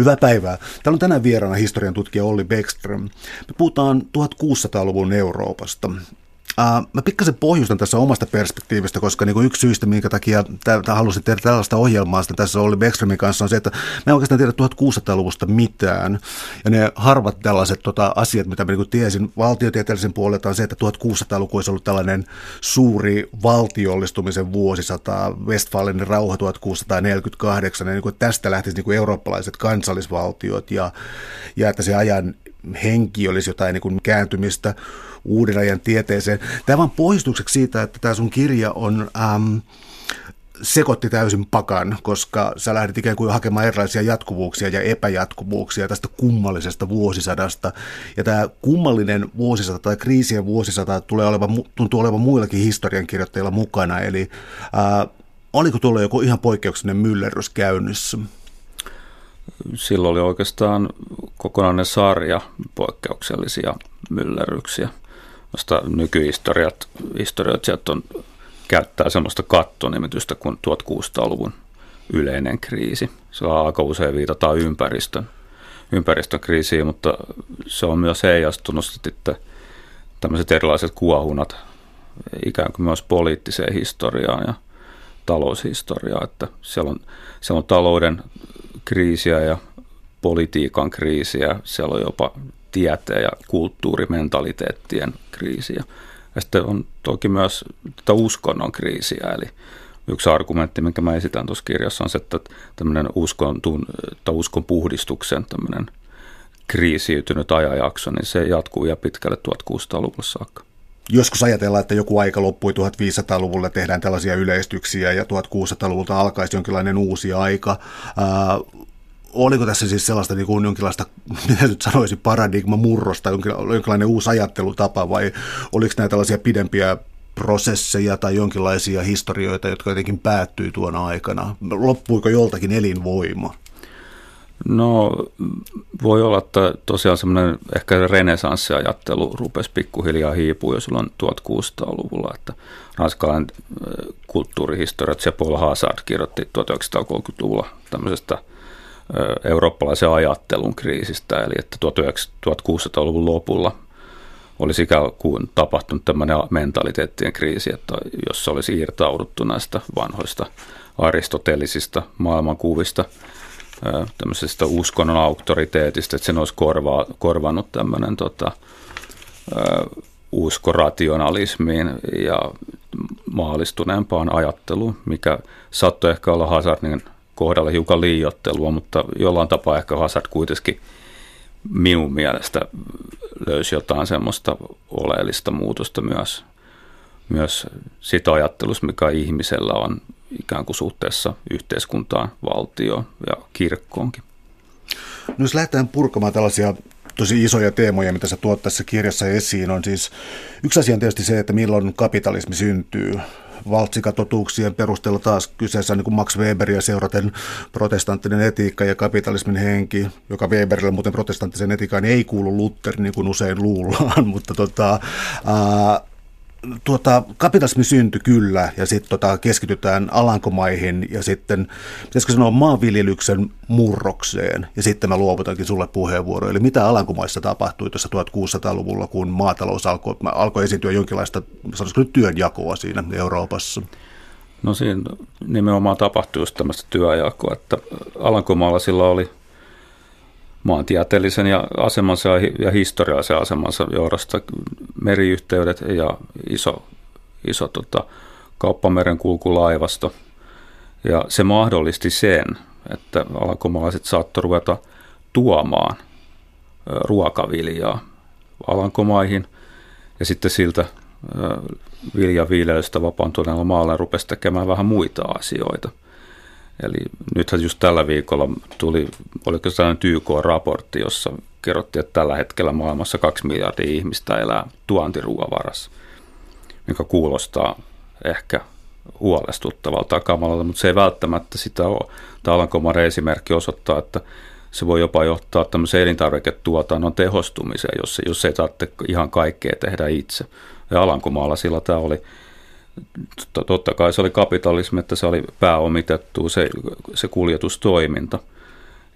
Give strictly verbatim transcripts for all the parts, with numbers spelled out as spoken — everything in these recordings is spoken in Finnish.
Hyvää päivää. Täällä on tänään vieraana historian tutkija Olli Bäckström. Me puhutaan tuhatkuusisataaluvun Euroopasta. Mä pikkasen pohjustan tässä omasta perspektiivistä, koska niin kuin yksi syistä, minkä takia tä- tä halusin tehdä tällaista ohjelmaa tässä Olli Bäckströmin kanssa, on se, että mä en oikeastaan tiedä tuhatkuusisataaluvusta mitään. Ja ne harvat tällaiset tota, asiat, mitä mä niin kuin tiesin valtiotieteellisen puolelta, on se, että tuhatkuusisataaluku olisi ollut tällainen suuri valtiollistumisen vuosisata, Westfalen rauha tuhatkuusisataaneljäkymmentäkahdeksan, ja niin kuin tästä lähtisi niin kuin eurooppalaiset kansallisvaltiot, ja, ja että se ajan henki olisi jotain niin kuin kääntymistä uuden ajan tieteeseen. Tämä vaan pohjustukseksi siitä, että tämä sun kirja on ähm, sekoitti täysin pakan, koska sä lähdit ikään kuin hakemaan erilaisia jatkuvuuksia ja epäjatkuvuuksia tästä kummallisesta vuosisadasta. Ja tämä kummallinen vuosisata tai kriisien vuosisata tulee olevan, tuntuu olevan muillakin historiankirjoittajilla mukana. Eli äh, oliko tuolla joku ihan poikkeuksellinen myllerrys käynnissä? Silloin oli oikeastaan kokonainen sarja poikkeuksellisia myllerryksiä, josta nykyhistorioitsijat on, käyttää sellaista kattonimitystä kuin tuhatkuusisataaluvun yleinen kriisi. Se aika usein viitataan ympäristön, ympäristön kriisiin, mutta se on myös heijastunut sitten tämmöiset erilaiset kuohunat ikään kuin myös poliittiseen historiaan ja taloushistoriaan, että siellä on, siellä on talouden kriisiä ja politiikan kriisiä, siellä on jopa tieteen ja kulttuurimentaliteettien kriisiä. Ja sitten on toki myös tätä uskonnon kriisiä, eli yksi argumentti, minkä mä esitän tuossa kirjassa, on se, että tämmöinen uskon, uskon puhdistuksen tämmöinen kriisiytynyt ajanjakso, niin se jatkuu ja pitkälle tuhatkuusisataaluvulle saakka. Joskus ajatellaan, että joku aika loppui tuhatviisisataaluvulla, tehdään tällaisia yleistyksiä ja tuhatkuusisataaluvulta alkaisi jonkinlainen uusi aika. Ää, oliko tässä siis sellaista niin kuin jonkinlaista, mitä nyt sanoisin, paradigmamurrosta, jonkinlainen uusi ajattelutapa vai oliko nämä tällaisia pidempiä prosesseja tai jonkinlaisia historioita, jotka jotenkin päättyi tuona aikana? Loppuiko joltakin elinvoima? No voi olla, että tosiaan semmoinen ehkä renesanssiajattelu rupesi pikkuhiljaa hiipua jo silloin tuhatkuusisataaluvulla, että ranskalainen kulttuurihistoria Chepol Hazard kirjoitti tuhatyhdeksänsataakolmekymmentäluvulla tämmöisestä eurooppalaisen ajattelun kriisistä, eli että tuhatkuusisataaluvun lopulla olisi ikään kuin tapahtunut tämmöinen mentaliteettien kriisi, että jossa olisi irtauduttu näistä vanhoista aristotelisista maailmankuvista, tämmöisestä uskonnon auktoriteetista, että sen olisi korva, korvannut tämmöinen tota, uskorationalismiin ja maallistuneempaan ajatteluun, mikä saattoi ehkä olla Hazardin kohdalla hiukan liioittelua, mutta jollain tapaa ehkä Hazard kuitenkin minun mielestä löysi jotain semmoista oleellista muutosta myös, myös sitä ajattelusta, mikä ihmisellä on ikään kuin suhteessa yhteiskuntaan, valtioon ja kirkkoonkin. No jos lähdetään purkamaan tällaisia tosi isoja teemoja, mitä sä tuot tässä kirjassa esiin, on siis yksi asia on tietysti se, että milloin kapitalismi syntyy. Valtsikatotuuksien perusteella taas kyseessä on niin kuin Max Weberia seuraten protestanttinen etiikka ja kapitalismin henki, joka Weberille muuten protestanttisen etiikan ei kuulu Lutherin, niin kuin usein luullaan, mutta tota... Ää, Tuota, kapitalismi syntyi kyllä ja sitten tota, keskitytään Alankomaihin ja sitten, pitäisikö sanoa, maanviljelyksen murrokseen ja sitten mä luovutankin sulle puheenvuoro. Eli mitä Alankomaissa tapahtui tuossa tuhatkuusisataaluvulla, kun maatalous alkoi, alkoi esiintyä jonkinlaista, sanoisiko nyt, työnjakoa siinä Euroopassa? No siinä nimenomaan tapahtui just tämmöistä työnjakoa, että Alankomaalla sillä oli maantieteellisen ja asemansa ja historiallisen asemansa johdosta meriyhteydet ja iso, iso tota, kauppameren kulkulaivasto. Ja se mahdollisti sen, että alankomaalaiset saattoivat ruveta tuomaan ruokaviljaa Alankomaihin ja sitten siltä viljaviljelystä vapaantuneella maalla rupesi tekemään vähän muita asioita. Eli nythän just tällä viikolla tuli, oliko sellainen Y K-raportti, jossa kerrottiin, että tällä hetkellä maailmassa kaksi miljardia ihmistä elää tuontiruoavarassa, mikä kuulostaa ehkä huolestuttavalta ja kamalalta, mutta se ei välttämättä sitä ole. Tämä Alankomaiden esimerkki osoittaa, että se voi jopa johtaa tämmöiseen elintarviketuotannon tehostumiseen, jos, jos ei tarvitse ihan kaikkea tehdä itse. Ja Alankomaalla sillä tämä oli. Totta kai se oli kapitalismi, että se oli pääomitettu se, se kuljetustoiminta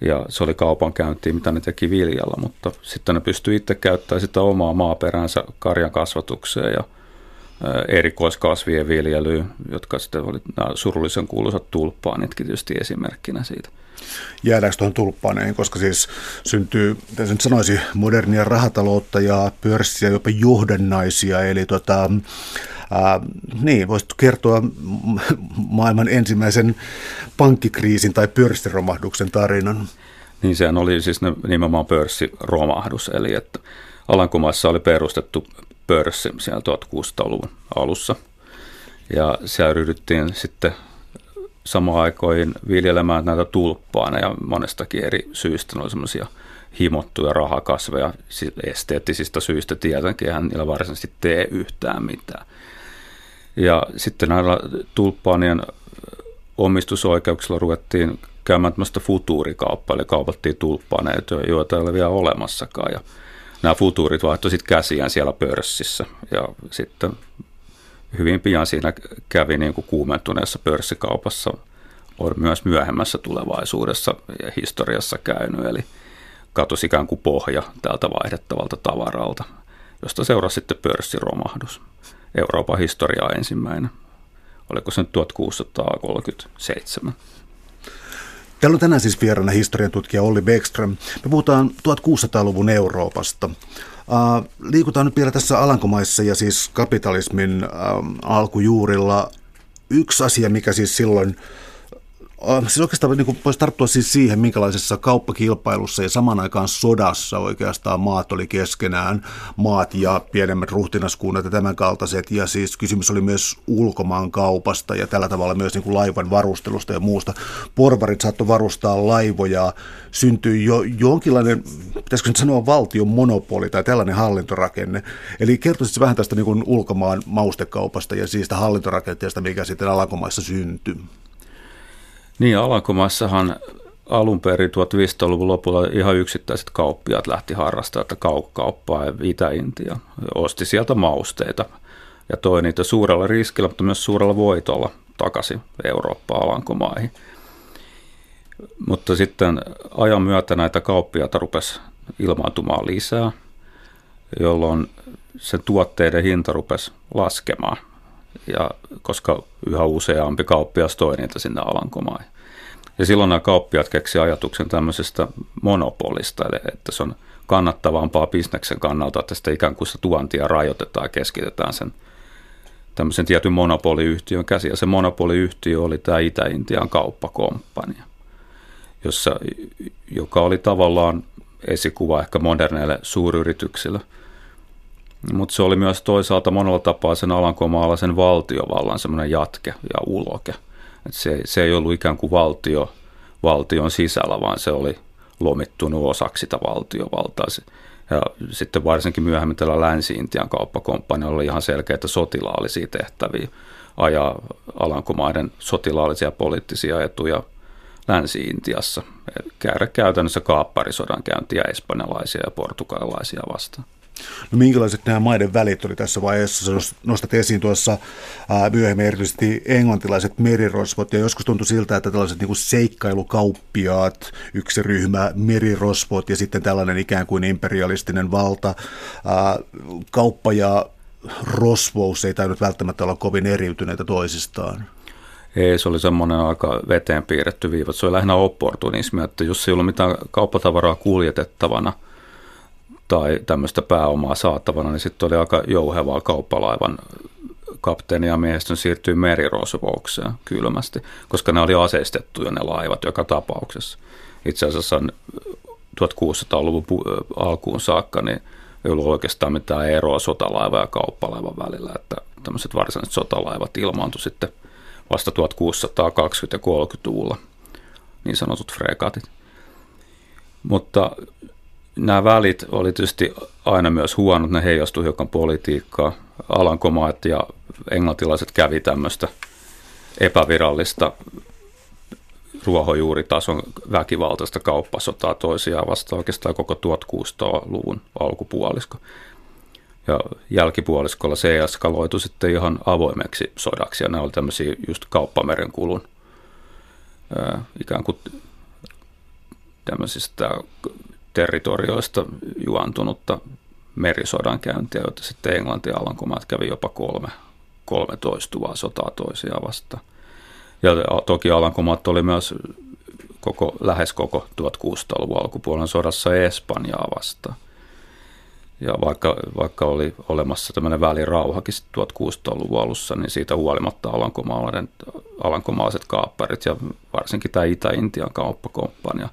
ja se oli kaupankäyntiä, mitä ne teki viljalla, mutta sitten ne pystyi itse käyttämään sitä omaa maaperänsä karjan kasvatukseen ja erikoiskasvien viljelyyn, jotka sitten oli nämä surullisen kuuluisat tulppaanitkin tietysti esimerkkinä siitä. Jäädäänkö tuohon tulppaaneihin, koska siis syntyy, tässä nyt sanoisi, modernia rahataloutta ja pörssiä, jopa johdannaisia, eli tota, ää, niin, voisit kertoa maailman ensimmäisen pankkikriisin tai pörssiromahduksen tarinan? Niin sehän oli siis nimenomaan pörssiromahdus, eli että Alankomaissa oli perustettu pörssi siellä tuhatkuusisataaluvun alussa ja siellä ryhdyttiin sitten samaan aikoihin viljelemään näitä tulppaana ja monestakin eri syistä ne oli semmoisia himottuja rahakasveja esteettisistä syistä tietenkin, eihän niillä varsinaisesti tee yhtään mitään. Ja sitten näillä tulppaanien omistusoikeuksilla ruvettiin käymään tämmöistä futuurikauppaa, eli kaupattiin tulppaaneita, joita ei ole vielä olemassakaan ja nämä futuurit vaihtoi sitten käsiään siellä pörssissä ja sitten hyvin pian siinä kävi niin kuin kuumentuneessa pörssikaupassa, on myös myöhemmässä tulevaisuudessa ja historiassa käynyt, eli katosi ikään kuin pohja tältä vaihdettavalta tavaralta, josta seurasi sitten pörssiromahdus. Euroopan historiaa ensimmäinen, oliko se nyt tuhatkuusisataakolmekymmentäseitsemän. Täällä on tänään siis vieraana historiantutkija Olli Bäckström. Me puhutaan tuhatkuusisataaluvun Euroopasta. Uh, liikutaan nyt vielä tässä Alankomaissa ja siis kapitalismin uh, alkujuurilla. Yksi asia, mikä siis silloin, uh, siis oikeastaan niin voisi tarttua siis siihen, minkälaisessa kauppakilpailussa ja samaan aikaan sodassa oikeastaan maat oli keskenään, maat ja pienemmät ruhtinaskunnat ja tämän kaltaiset. Ja siis kysymys oli myös ulkomaan kaupasta ja tällä tavalla myös niin kuin laivan varustelusta ja muusta. Porvarit saattoi varustaa laivoja, syntyi jo jonkinlainen, pitäisikö nyt sanoa valtion monopoli tai tällainen hallintorakenne. Eli kertoisitko vähän tästä niin kuin ulkomaan maustekaupasta ja siitä hallintorakenteesta, mikä sitten Alankomaissa syntyi? Niin, Alankomaissahan alun perin viidentoistasadan luvun lopulla ihan yksittäiset kauppiaat lähti harrastamaan kaukauppaa ja Itä-Intia. Osti sieltä mausteita ja toi niitä suurella riskillä, mutta myös suurella voitolla takaisin Eurooppaan Alankomaihin. Mutta sitten ajan myötä näitä kauppiaita rupesi ilmaantumaan lisää, jolloin sen tuotteiden hinta rupesi laskemaan, ja koska yhä useampi kauppias toi niitä sinne Alankomaihin. Ja silloin nämä kauppiaat keksi ajatuksen tämmöisestä monopolista, eli että se on kannattavampaa bisneksen kannalta, että sitä ikään kuin sitä tuontia rajoitetaan ja keskitetään sen tämmöisen tietyn monopoliyhtiön käsiin. Ja se monopoliyhtiö oli tämä Itä-Intian kauppakomppania, jossa, joka oli tavallaan esikuva ehkä moderneille suuryrityksille, mutta se oli myös toisaalta monella tapaa sen alankomaalaisen valtiovallan semmoinen jatke ja uloke. Et se, se ei ollut ikään kuin valtio valtion sisällä, vaan se oli lomittunut osaksi sitä valtiovaltaa. Ja sitten varsinkin myöhemmin tällä Länsi-Intian kauppakomppanialla oli ihan selkeitä sotilaallisia tehtäviä ajaa Alankomaiden sotilaallisia poliittisia etuja Länsi-Intiassa, käydä käytännössä kaapparisodan käyntiä espanjalaisia ja portugalilaisia vastaan. No minkälaiset nämä maiden välit oli tässä vaiheessa? Nostat esiin tuossa myöhemmin erityisesti englantilaiset merirosvot, ja joskus tuntui siltä, että tällaiset niin kuin seikkailukauppiaat, yksi ryhmä, merirosvot ja sitten tällainen ikään kuin imperialistinen valta, kauppa ja rosvous ei tainnut välttämättä olla kovin eriytyneitä toisistaan. Ei, se oli semmoinen aika veteen piirretty viiva. Se oli lähinnä opportunismia, että jos ei ollut mitään kauppatavaraa kuljetettavana tai tämmöistä pääomaa saatavana, niin sitten oli aika jouhevaa kauppalaivan kapteeni ja miehistön siirtyy merirosvoukseen kylmästi, koska ne oli aseistettuja ne laivat joka tapauksessa. Itse asiassa tuhatkuusisataaluvun alkuun saakka niin ei ollut oikeastaan mitään eroa sotalaiva ja kauppalaivan välillä, että tämmöiset varsinaiset sotalaivat ilmaantui sitten vasta tuhatkuusisataakaksikymmentä- ja kolmekymmentäluvulla, niin sanotut fregatit. Mutta nämä välit oli tietysti aina myös huonot, ne heijastui hiukan politiikkaa. Alankomaat ja englantilaiset kävi tämmöistä epävirallista ruohonjuuritason väkivaltaista kauppasotaa toisiaan vasta oikeastaan koko tuhatkuusisataaluvun alkupuolisko. Ja jälkipuoliskolla se eskaloitu sitten ihan avoimeksi sodaksi, ja nämä oli tämmöisiä just kauppamerenkulun ikään kuin tämmöisistä territorioista juontunutta merisodan käyntiä, joita sitten Englanti ja Alankomaat kävi jopa kolme, kolme toistuvaa sotaa toisiaan vastaan. Ja toki Alankomaat oli myös koko, lähes koko tuhatkuusisataaluvun alkupuolen sodassa Espanjaa vastaan. Ja vaikka, vaikka oli olemassa tämmöinen välirauhakin tuhatkuusisataaluvun alussa, niin siitä huolimatta alankomaalaiset kaapparit ja varsinkin tämä Itä-Intian kauppakomppania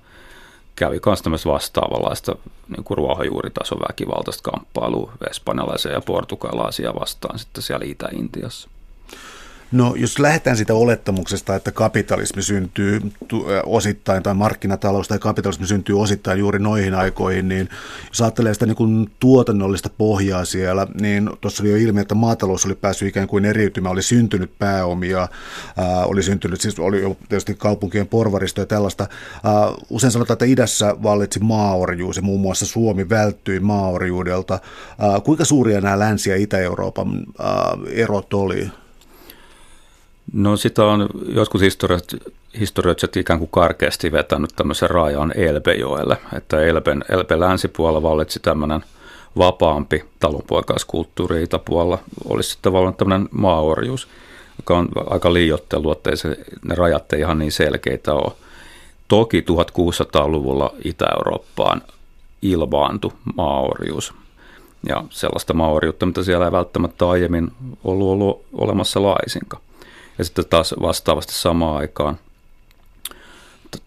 kävi myös tämmöistä vastaavanlaista niin kuin ruohonjuuritason väkivaltaista kamppailua espanjalaisia ja portugalaisia vastaan sitten siellä Itä-Intiassa. No jos lähdetään siitä olettamuksesta, että kapitalismi syntyy osittain tai markkinatalous tai kapitalismi syntyy osittain juuri noihin aikoihin, niin jos ajattelee sitä niin kuin tuotannollista pohjaa siellä, niin tuossa oli jo ilmi, että maatalous oli päässyt ikään kuin eriytymään, oli syntynyt pääomia, ää, oli syntynyt, siis oli jo tietysti kaupunkien porvaristo ja tällaista. Ää, usein sanotaan, että idässä vallitsi maaorjuus ja muun muassa Suomi välttyi maaorjuudelta. Ää, kuinka suuria nämä Länsi- ja Itä-Euroopan ää, erot oli? No sitä on joskus historioitsijat ikään kuin karkeasti vetänyt tämmöisen rajan Elbejoelle, että Elben, Elben länsipuolella vallitsi tämmöinen vapaampi talonpoikaiskulttuuri, itäpuolella olisi sitten tavallaan tämmöinen maaorjuus, joka on aika liioittelu, että se, ne rajat ei ihan niin selkeitä ole. Toki tuhatkuusisataaluvulla Itä-Eurooppaan ilmaantui maaorjuus. Ja sellaista maaorjuutta, mitä siellä ei välttämättä aiemmin ollut, ollut olemassa laisinkaan. Ja sitten taas vastaavasti samaan aikaan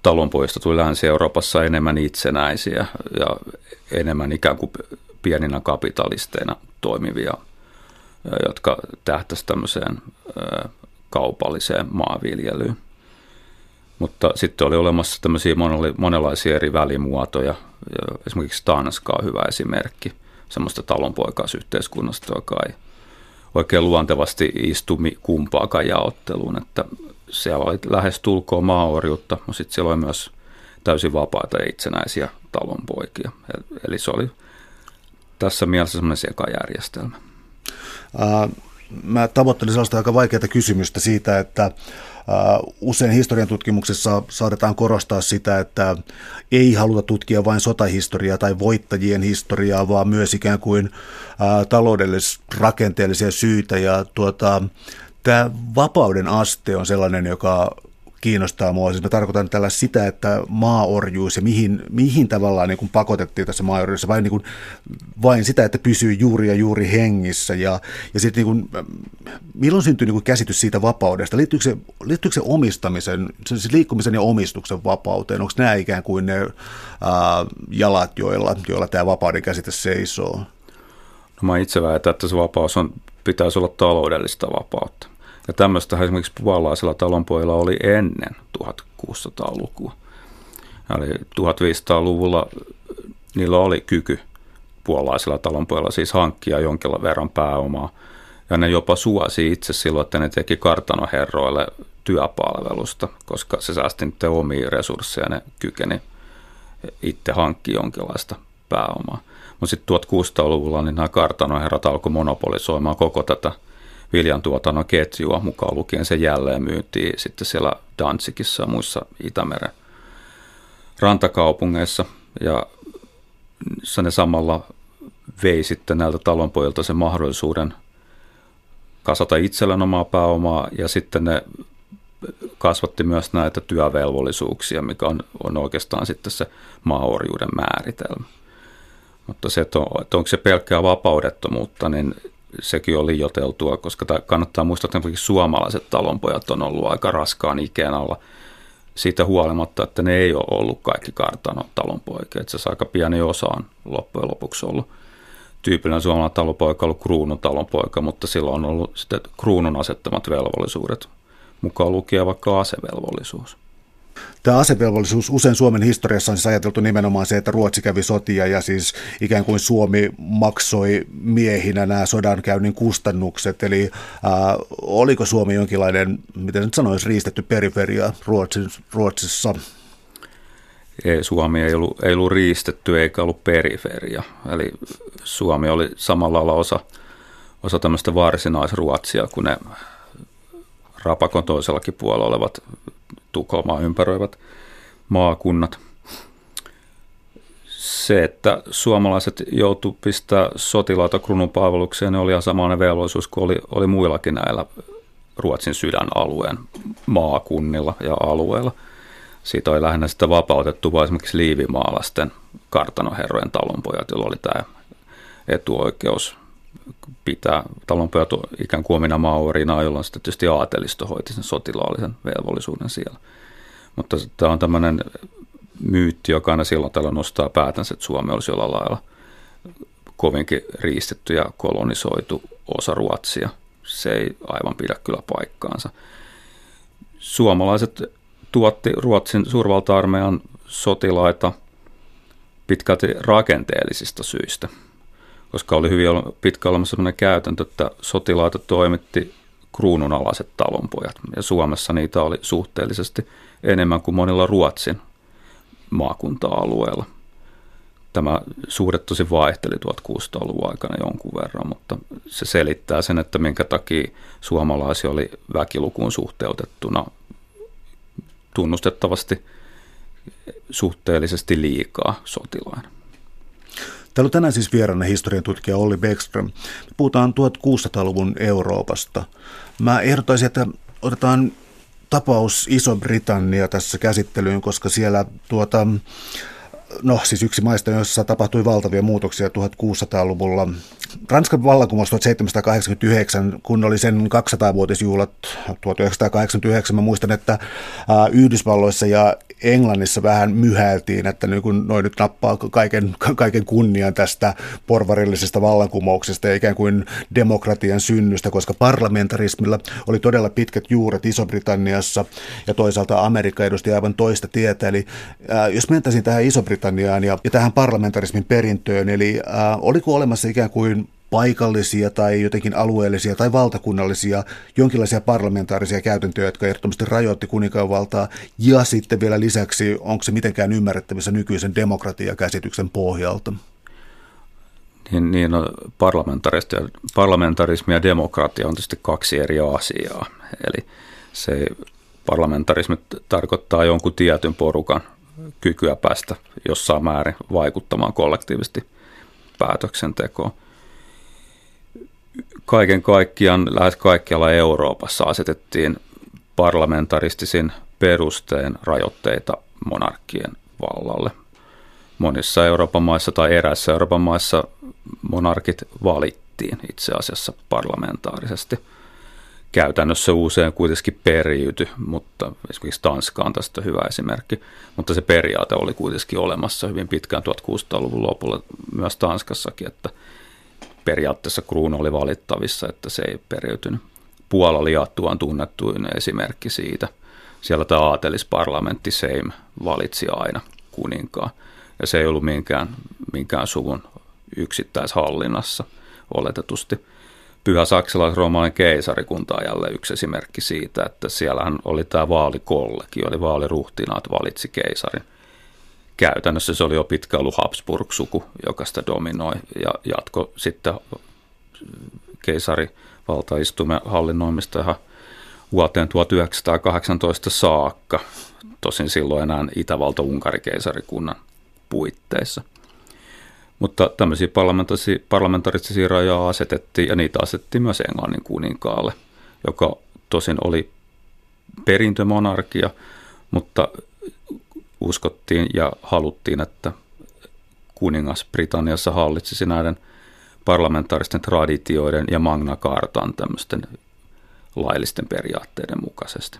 talonpojista tuli Länsi-Euroopassa enemmän itsenäisiä ja enemmän ikään kuin pieninä kapitalisteina toimivia, jotka tähtäisivät tämmöiseen kaupalliseen maanviljelyyn. Mutta sitten oli olemassa tämmöisiä monenlaisia eri välimuotoja. Esimerkiksi Tanska on hyvä esimerkki semmoista talonpoikaisyhteiskunnasta, joka ei oikein luontevasti istui kumpaakaan jaotteluun, että siellä oli lähes tulkoon maaorjuutta, mutta sitten siellä oli myös täysin vapaita ja itsenäisiä talonpoikia. Eli se oli tässä mielessä semmoinen sekajärjestelmä. Äh, mä tavoittelin sellaista aika vaikeaa kysymystä siitä, että usein historian tutkimuksessa saatetaan korostaa sitä, että ei haluta tutkia vain sotahistoriaa tai voittajien historiaa, vaan myös ikään kuin taloudellis-rakenteellisia syitä. Ja tuota, tämä vapauden aste on sellainen, joka kiinnostaa mua. Siis mä tarkoitan tällä sitä, että maaorjuus ja mihin, mihin tavallaan niin kuin pakotettiin tässä maaorjuudessa, vain, niin kuin, vain sitä, että pysyy juuri ja juuri hengissä. Ja, ja sitten niin kuin, milloin syntyy niin kuin käsitys siitä vapaudesta? Liittyykö se, liittyykö se omistamisen, siis liikkumisen ja omistuksen vapauteen? Onko nämä ikään kuin ne ää, jalat, joilla, joilla tämä vapauden käsite seisoo? No mä itse väitän, että se vapaus on, pitäisi olla taloudellista vapautta. Ja tämmöistähän esimerkiksi puolalaisilla talonpojilla oli ennen tuhatkuusisataalukua. Eli tuhatviisisataaluvulla niillä oli kyky puolalaisilla talonpojilla siis hankkia jonkin verran pääomaa. Ja ne jopa suosi itse silloin, että ne teki kartanoherroille työpalvelusta, koska se säästi niiden omia resursseja ja ne kykeni itse hankkia jonkinlaista pääomaa. Mutta sitten tuhatkuusisataaluvulla niin nämä kartanoherrat alkoi monopolisoimaan koko tätä viljantuotannon ketjua, mukaan lukien se jälleen myyntiin sitten siellä Danzikissa ja muissa Itämeren rantakaupungeissa. Ja ne samalla vei sitten näiltä talonpojilta sen mahdollisuuden kasata itsellään omaa pääomaa, ja sitten ne kasvatti myös näitä työvelvollisuuksia, mikä on, on oikeastaan sitten se maaorjuuden määritelmä. Mutta se, että on, että onko se pelkkää vapaudettomuutta, niin sekin on liioiteltua, koska kannattaa muistaa, että suomalaiset talonpojat on ollut aika raskaan ikään alla siitä huolimatta, että ne ei ole ollut kaikki kartanon talonpoikia. Itse asiassa aika pieni osa on loppujen lopuksi ollut. Tyypillinen suomalainen talonpoika on ollut kruunun talonpoika, mutta silloin on ollut sitten kruunun asettamat velvollisuudet, mukaan lukien vaikka asevelvollisuus. Tämä asevelvollisuus usein Suomen historiassa on siis ajateltu nimenomaan se, että Ruotsi kävi sotia ja siis ikään kuin Suomi maksoi miehinä nämä sodankäynnin kustannukset. Eli äh, oliko Suomi jonkinlainen, miten nyt sanoisi, riistetty periferia Ruotsin, Ruotsissa? Ei, Suomi ei ollut, ei ollut riistetty eikä ollut periferia. Eli Suomi oli samalla lailla osa, osa tämmöistä varsinaisruotsia kuin ne Rapakon toisellakin puolella olevat Tukholmaa ympäröivät maakunnat. se, että suomalaiset joutuivat pistää sotilaita kruunun palvelukseen, ne oli ihan samanlainen velvollisuus kuin oli, oli muillakin näillä Ruotsin sydänalueen maakunnilla ja alueilla. Siitä oli lähinnä sitä vapautettu vaan esimerkiksi liivimaalaisten kartanoherrojen talonpojat, joilla oli tämä etuoikeus pitää talonpojat ikään kuin omina maorina, jolloin sitten tietysti aatelisto hoiti sen sotilaallisen velvollisuuden siellä. Mutta tämä on tämmöinen myytti, joka aina silloin täällä nostaa päätänsä, että Suomi olisi jollain lailla kovinkin riistetty ja kolonisoitu osa Ruotsia. Se ei aivan pidä kyllä paikkaansa. Suomalaiset tuotti Ruotsin suurvalta-armeijan sotilaita pitkälti rakenteellisista syistä, koska oli hyvin pitkä olemassa sellainen käytäntö, että sotilaita toimitti kruununalaiset talonpojat. Ja Suomessa niitä oli suhteellisesti enemmän kuin monilla Ruotsin maakunta-alueilla. Tämä suhde tosi vaihteli kuusitoistasadan luvun aikana jonkun verran, mutta se selittää sen, että minkä takia suomalaisia oli väkilukuun suhteutettuna tunnustettavasti suhteellisesti liikaa sotilaina. Täällä on tänään siis vieraana historiantutkija Olli Bäckström. Puhutaan tuhatkuusisataaluvun Euroopasta. Mä ehdottaisin, että otetaan tapaus Iso-Britannia tässä käsittelyyn, koska siellä tuota, no siis yksi maista, jossa tapahtui valtavia muutoksia tuhatkuusisataaluvulla. Ranskan vallankumous tuhatseitsemänsataakahdeksankymmentäyhdeksän, kun oli sen kaksisataavuotisjuhlat tuhatyhdeksänsataakahdeksankymmentäyhdeksän. Mä muistan, että Yhdysvalloissa ja Englannissa vähän myhäiltiin, että niin kun noi nyt nappaa kaiken, kaiken kunnian tästä porvarillisesta vallankumouksesta ja ikään kuin demokratian synnystä, koska parlamentarismilla oli todella pitkät juuret Iso-Britanniassa ja toisaalta Amerikka edusti aivan toista tietä. Eli ää, jos mentäisiin tähän Iso-Britanniaan ja, ja tähän parlamentarismin perintöön, eli ää, oliko olemassa ikään kuin paikallisia tai jotenkin alueellisia tai valtakunnallisia, jonkinlaisia parlamentaarisia käytäntöjä, jotka ehdottomasti rajoitti kuninkaanvaltaa, ja sitten vielä lisäksi, onko se mitenkään ymmärrettävissä nykyisen demokratiakäsityksen pohjalta? Niin, niin no, parlamentarismi ja demokratia on tietysti kaksi eri asiaa, eli se parlamentarismi tarkoittaa jonkun tietyn porukan kykyä päästä jossain määrin vaikuttamaan kollektiivisesti päätöksentekoon. Kaiken kaikkiaan lähes kaikkialla Euroopassa asetettiin parlamentaristisin perustein rajoitteita monarkkien vallalle. Monissa Euroopan maissa tai eräissä Euroopan maissa monarkit valittiin itse asiassa parlamentaarisesti. Käytännössä usein kuitenkin periytyi, mutta esimerkiksi Tanska on tästä hyvä esimerkki, mutta se periaate oli kuitenkin olemassa hyvin pitkään kuusitoistasadan luvun lopulla myös Tanskassakin, että periaatteessa kruunu oli valittavissa, että se ei periytynyt. Puola Liattua on tunnettuin esimerkki siitä. Siellä tämä aatelisparlamentti Seim valitsi aina kuninkaan, ja se ei ollut minkään, minkään suvun yksittäishallinnassa oletetusti. Pyhä saksalais-roomalainen keisarikunta on jälleen yksi esimerkki siitä, että siellähän oli tämä vaalikollegi, eli vaaliruhtinaat valitsi keisarin. Käytännössä se oli jo pitkään ollut Habsburg-suku, joka sitä dominoi ja jatko sitten keisarivaltaistuimen hallinnoimista ihan vuoteen tuhatyhdeksänsataakahdeksantoista saakka, tosin silloin enää Itävalta-Unkarin keisarikunnan puitteissa. Mutta tämmöisiä parlamentaristisia rajoja asetettiin ja niitä asetettiin myös Englannin kuninkaalle, joka tosin oli perintömonarkia, mutta uskottiin ja haluttiin, että kuningas Britanniassa hallitsisi näiden parlamentaaristen traditioiden ja Magna-kaartan tämmöisten laillisten periaatteiden mukaisesti.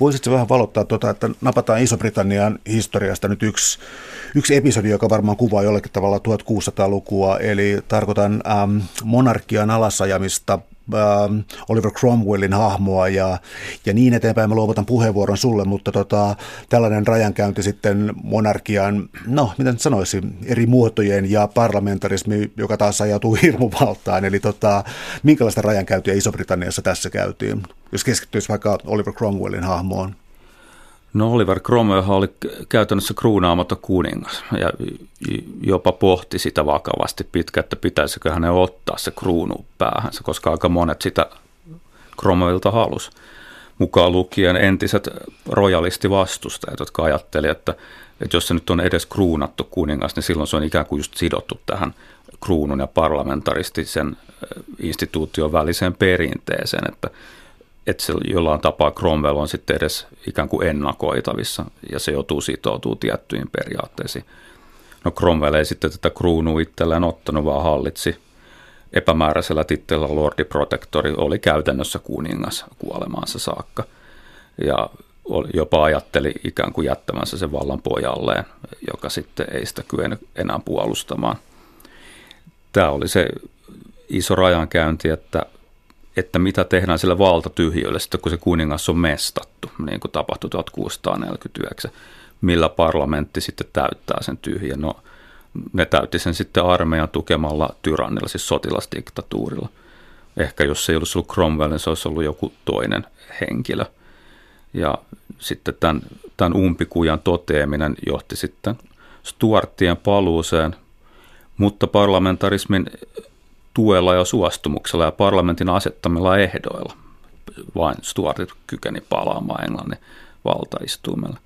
Voisitko vähän valottaa tuota, että napataan Iso-Britannian historiasta nyt yksi, yksi episodi, joka varmaan kuvaa jollakin tavalla kuusitoistasadan lukua, eli tarkoitan ähm, monarkian alasajamista, Oliver Cromwellin hahmoa ja, ja niin eteenpäin. Mä luovutan puheenvuoron sulle, mutta tota, tällainen rajankäynti sitten monarkian, no mitä nyt sanoisin, eri muotojen ja parlamentarismi, joka taas ajautuu hirmuvaltaan. Eli tota, minkälaista rajankäyntiä Iso-Britanniassa tässä käytiin, jos keskittyisi vaikka Oliver Cromwellin hahmoon? No Oliver Cromwell oli käytännössä kruunaamaton kuningas ja jopa pohti sitä vakavasti pitkä, että pitäisikö hänen ottaa se kruunu päähänsä, koska aika monet sitä Cromwellilta halusi. mukaan lukien entiset rojalistivastustajat, jotka ajattelivat, että, että jos se nyt on edes kruunattu kuningas, niin silloin se on ikään kuin just sidottu tähän kruunun ja parlamentaristisen instituution väliseen perinteeseen, että, että se jollain tapaa Cromwell on sitten edes ikään kuin ennakoitavissa ja se joutuu sitoutumaan tiettyihin periaatteisiin. No Cromwell ei sitten tätä kruunua itselleen ottanut, vaan hallitsi epämääräisellä titteellä Lordi Protektori, oli käytännössä kuningas kuolemaansa saakka ja jopa ajatteli ikään kuin jättämänsä sen vallan pojalleen, joka sitten ei sitä kyennyt enää puolustamaan. Tämä oli se iso rajankäynti, että, että mitä tehdään sillä valtatyhjöllä sitten, kun se kuningas on mestattu, niin kuin tapahtui tuhatkuusisataaneljäkymmentäyhdeksän. Millä parlamentti sitten täyttää sen tyhjän? No, ne täytti sen sitten armeijan tukemalla tyrannilla, siis sotilasdiktatuurilla. Ehkä jos se ei olisi ollut Cromwell, niin se olisi ollut joku toinen henkilö. Ja sitten tämän, tämän umpikujan toteaminen johti sitten Stuartien paluuseen, mutta parlamentarismin tuella ja suostumuksella ja parlamentin asettamilla ehdoilla. Vain Stuartit kykeni palaamaan Englannin valtaistuimelle.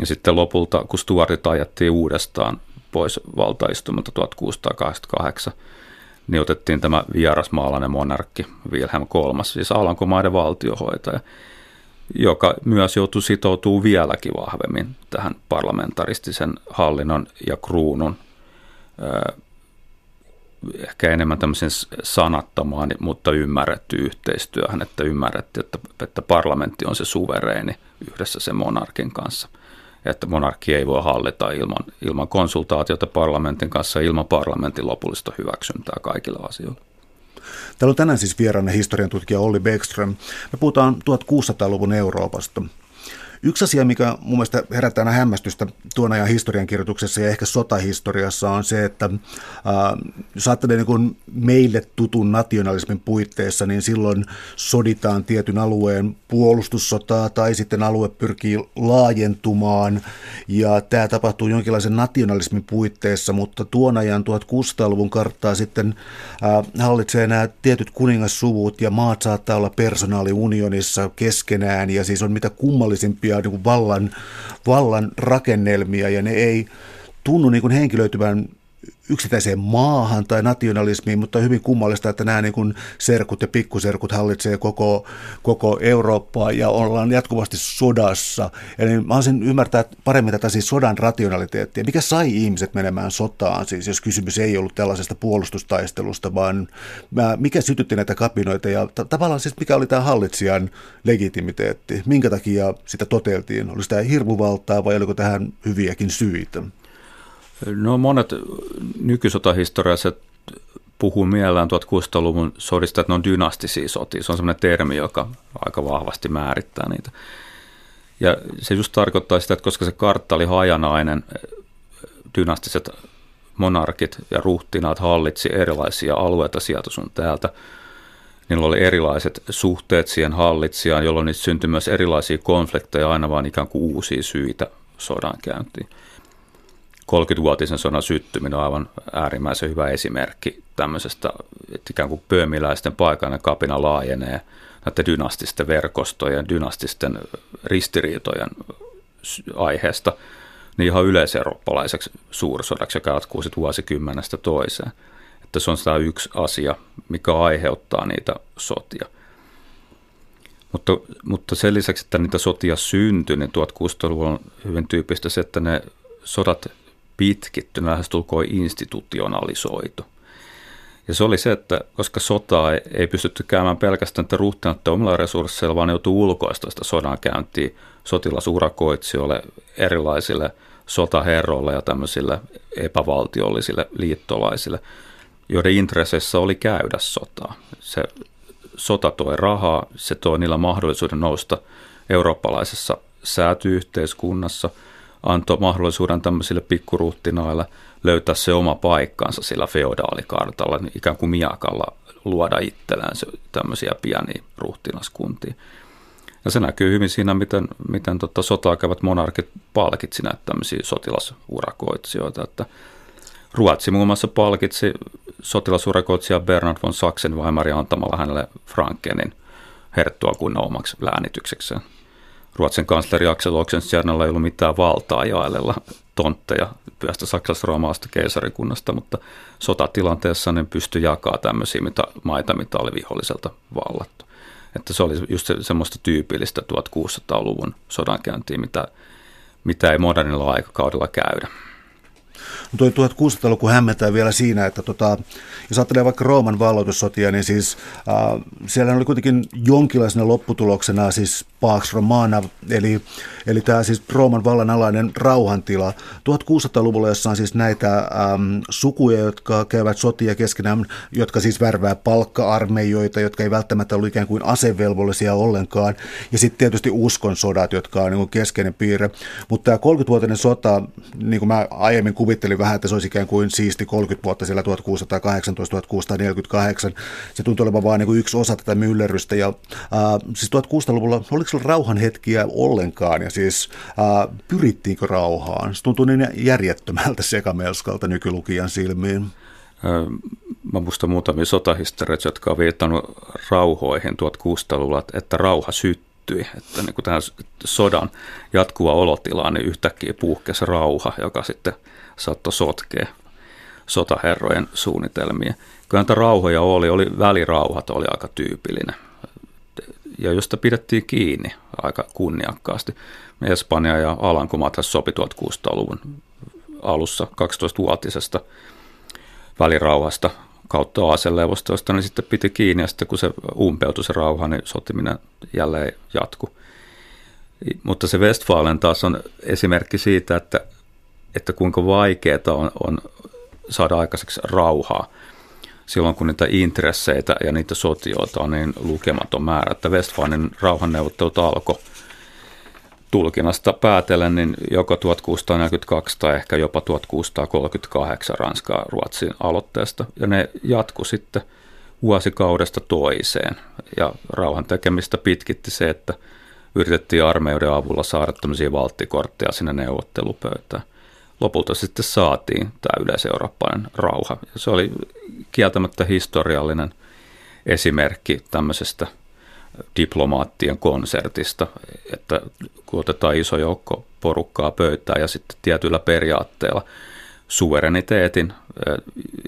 Ja sitten lopulta, kun Stuartit ajettiin uudestaan pois valtaistuimelta tuhatkuusisataakahdeksankymmentäkahdeksan, niin otettiin tämä vierasmaalainen monarkki Wilhelm kolmas, siis Alankomaiden valtiohoitaja, joka myös joutuu sitoutumaan vieläkin vahvemmin tähän parlamentaristisen hallinnon ja kruunun, ehkä enemmän tämmöisen sanattamaan, mutta ymmärretty yhteistyöhön, että ymmärrettiin, että, että parlamentti on se suvereeni yhdessä sen monarkin kanssa. Että monarkki ei voi hallita ilman, ilman konsultaatiota parlamentin kanssa, ilman parlamentin lopullista hyväksyntää kaikilla asioilla. Täällä on tänään siis vieraana historian tutkija Olli Bäckström. Me puhutaan tuhatkuusisataaluvun Euroopasta. Yksi asia, mikä mun mielestä herättää aina hämmästystä tuon ajan historiankirjoituksessa ja ehkä sotahistoriassa on se, että ää, jos ajattelee niin kuin meille tutun nationalismin puitteissa, niin silloin soditaan tietyn alueen puolustussotaa tai sitten alue pyrkii laajentumaan ja tämä tapahtuu jonkinlaisen nationalismin puitteissa, mutta tuon ajan tuhatkuusisataaluvun karttaa sitten ää, hallitsee nämä tietyt kuningassuvut ja maat saattaa olla personaaliunionissa keskenään ja siis on mitä kummallisimpia ja niin kuin vallan, vallan rakennelmia ja ne ei tunnu niin kuin henkilöityvän yksittäiseen maahan tai nationalismiin, mutta on hyvin kummallista, että nämä niin kuin serkut ja pikkuserkut hallitsee koko, koko Eurooppaa ja ollaan jatkuvasti sodassa. Eli mä olisin ymmärtää paremmin tätä siis sodan rationaliteettia. Mikä sai ihmiset menemään sotaan, siis, jos kysymys ei ollut tällaisesta puolustustaistelusta, vaan mikä sytytti näitä kapinoita ja t- tavallaan siis mikä oli tämä hallitsijan legitimiteetti? Minkä takia sitä toteltiin? Oliko tämä hirmuvaltaa vai oliko tähän hyviäkin syitä? No monet nykysotahistorialliset puhuu mielellään tuhatkuusisataaluvun sodista, että ne on dynastisia sotia. Se on sellainen termi, joka aika vahvasti määrittää niitä. Ja se just tarkoittaa sitä, että koska se kartta oli hajanainen, dynastiset monarkit ja ruhtinaat hallitsi erilaisia alueita sieltä sun täältä. Niillä oli erilaiset suhteet siihen hallitsijaan, jolloin niitä syntyi myös erilaisia konflikteja, aina vaan ikään kuin uusia syitä sodankäyntiin. kolmekymmentävuotisen sodan syttyminen on aivan äärimmäisen hyvä esimerkki tämmöisestä, että ikään kuin pöömiläisten paikallinen kapina laajenee näiden dynastisten verkostojen, dynastisten ristiriitojen aiheesta niin ihan yleiseurooppalaiseksi suursodaksi, joka jatkuu sitten vuosikymmenestä toiseen. Että se on sitä yksi asia, mikä aiheuttaa niitä sotia. Mutta, mutta sen lisäksi, että niitä sotia syntyi, niin tuhatkuusisataaluvulla on hyvin tyypistä se, että ne sodat pitkitty, lähes tulkoon institutionalisoitu. Ja se oli se, että koska sotaa ei pystytty käymään pelkästään että ruhtinaiden omilla resursseilla, vaan ne joutuu ulkoista sitä sodankäyntiä sotilasurakoitsijoille, erilaisille sotaherroille ja tämmöisille epävaltiollisille liittolaisille, joiden intresseissä oli käydä sotaa. Se sota toi rahaa, se toi niillä mahdollisuuden nousta eurooppalaisessa säätyyhteiskunnassa, antoi mahdollisuuden tämmöisille pikkuruhtinaille löytää se oma paikkansa sillä feodaalikartalla, niin ikään kuin miakalla luoda itselleen tämmöisiä pieniä ruhtinaskuntia. Ja se näkyy hyvin siinä, miten, miten tota sotaa käyvät monarkit palkitsi näitä tämmöisiä sotilasurakoitsijoita. Että Ruotsi muun muassa palkitsi sotilasurakoitsija Bernard von Sachsen Weimaria antamalla hänelle Frankenin herttuakunnan omaksi läänityksekseen. Ruotsin kansleri Axel Oksenssjärnellä ei ollut mitään valtaa jaellella tontteja pyhästä saksalais-roomalaisesta keisarikunnasta, mutta sotatilanteessa ne pystyi jakamaan tämmöisiä mitä, maita, mitä oli viholliselta vallattu. Että se oli just se, semmoista tyypillistä kuusitoistasataluvun sodankäyntiä, mitä, mitä ei modernilla aikakaudella käydä. No tuo tuhatkuusisataaluku hämmentää vielä siinä, että tota, jos ajattelee vaikka Rooman valloitussotia, niin siis äh, siellä oli kuitenkin jonkinlaisena lopputuloksena siis Pax Romana, eli, eli tämä siis Rooman vallanalainen rauhantila. tuhatkuusisataaluvulla, jossa on siis näitä ähm, sukuja, jotka käyvät sotia keskenään, jotka siis värvää palkka-armeijoita, jotka ei välttämättä ollut ikään kuin asevelvollisia ollenkaan, ja sitten tietysti uskonsodat, jotka on niin kuin keskeinen piirre. Mutta tämä kolmekymmentävuotinen sota, niin kuin mä aiemmin kuvittelin, Kuvittelin vähän, että se olisi ikään kuin siisti kolmekymmentä vuotta siellä tuhatkuusisataakahdeksantoista tuhatkuusisataaneljäkymmentäkahdeksan. Se tuntui olevan vain niin yksi osa tätä myllerrystä. Ja, ää, siis tuhatkuusisataaluvulla oliko se rauhan hetkiä ollenkaan ja siis ää, pyrittiinkö rauhaan? Se tuntui niin järjettömältä sekamelskalta nykylukijan silmiin. Mä muistan muutamia sotahistorioita, jotka on viitannut rauhoihin tuhatkuusisataaluvulla, että rauha syttyi. Että niin kuin tähän sodan jatkuva olotila, niin yhtäkkiä puhkesi rauha, joka sitten saattoi sotkea sotaherrojen suunnitelmia. Kyllä näitä rauhoja oli, oli välirauhat oli aika tyypillinen ja josta pidettiin kiinni aika kunniakkaasti. Espanja ja Alankomaat sopi kuusitoistasataluvun alussa kaksitoistavuotisesta välirauhasta kautta aaselevosta, josta ne sitten piti kiinni, ja sitten kun se umpeutui se rauha, niin sotiminen jälleen jatkui. Mutta se Westfalen taas on esimerkki siitä, että, että kuinka vaikeaa on, on saada aikaiseksi rauhaa silloin, kun niitä intresseitä ja niitä sotijoita on niin lukematon määrä. Että Westfalenin rauhanneuvottelut alkoi tulkinnasta päätellen niin joko tuhatkuusisataaneljäkymmentäkaksi tai ehkä jopa tuhatkuusisataakolmekymmentäkahdeksan Ranskaa Ruotsin aloitteesta. Ja ne jatku sitten vuosikaudesta toiseen. Ja rauhan tekemistä pitkitti se, että yritettiin armeijoiden avulla saada tämmöisiä valttikortteja sinne neuvottelupöytään. Lopulta sitten saatiin tämä yleiseurooppalainen rauha. Ja se oli kieltämättä historiallinen esimerkki tämmöisestä diplomaattien konsertista, että kun otetaan iso joukko porukkaa pöytään ja sitten tietyillä periaatteilla suvereniteetin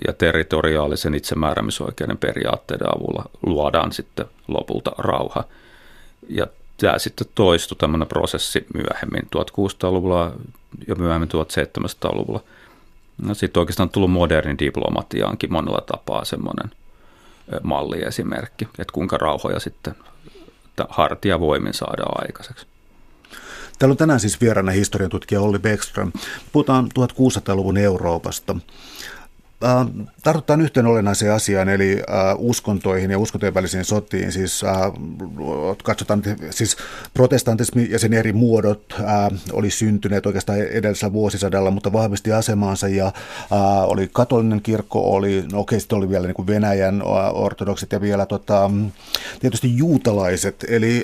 ja territoriaalisen itsemääräämisoikeuden periaatteiden avulla luodaan sitten lopulta rauha. Ja tämä sitten toistui tämmöinen prosessi myöhemmin kuusitoistasataa-luvulla ja myöhemmin seitsemäntoistasataa-luvulla. No, siitä oikeastaan on tullut modernin diplomatiaankin monella tapaa semmoinen malliesimerkki, että kuinka rauhoja sitten hartiavoimin saadaan aikaiseksi. Täällä on tänään siis vieraana historiantutkija Olli Bäckström. Puhutaan kuusitoistasataluvun Euroopasta. Tartutaan yhteen olennaiseen asiaan, eli uskontoihin ja uskontojen välisiin sotiin. Siis, katsotaan, siis protestantismi ja sen eri muodot oli syntyneet oikeastaan edellisellä vuosisadalla, mutta vahvisti asemaansa ja oli katolinen kirkko, oli, no okei, sitten oli vielä niin kuin Venäjän ortodoksit ja vielä tota, tietysti juutalaiset, eli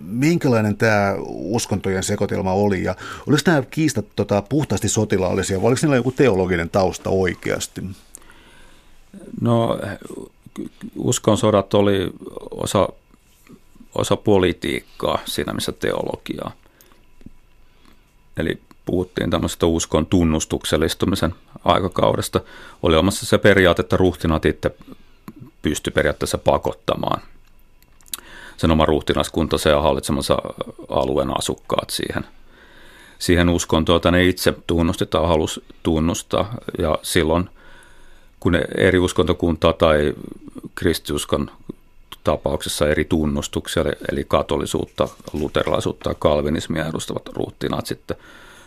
minkälainen tämä uskontojen sekoitelma oli ja oliko nämä kiistat tota, puhtaasti sotilaallisia vai oliko niillä joku teologinen tausta oikeasti? No uskonsodat oli osa, osa politiikkaa siinä missä teologiaa. Eli puhuttiin tämmöisestä uskon tunnustuksellistumisen aikakaudesta. Oli omassa se periaate, että ruhtinaat itse pystyi periaatteessa pakottamaan sen oma ruhtinaskuntansa ja hallitsemansa alueen asukkaat siihen, siihen uskontoon, jota ne itse tunnusti tai halusi tunnustaa. Ja silloin, kun eri uskontokuntaa tai kristiuskon tapauksessa eri tunnustuksia, eli katolisuutta, luterilaisuutta ja kalvinismia edustavat ruhtinaat sitten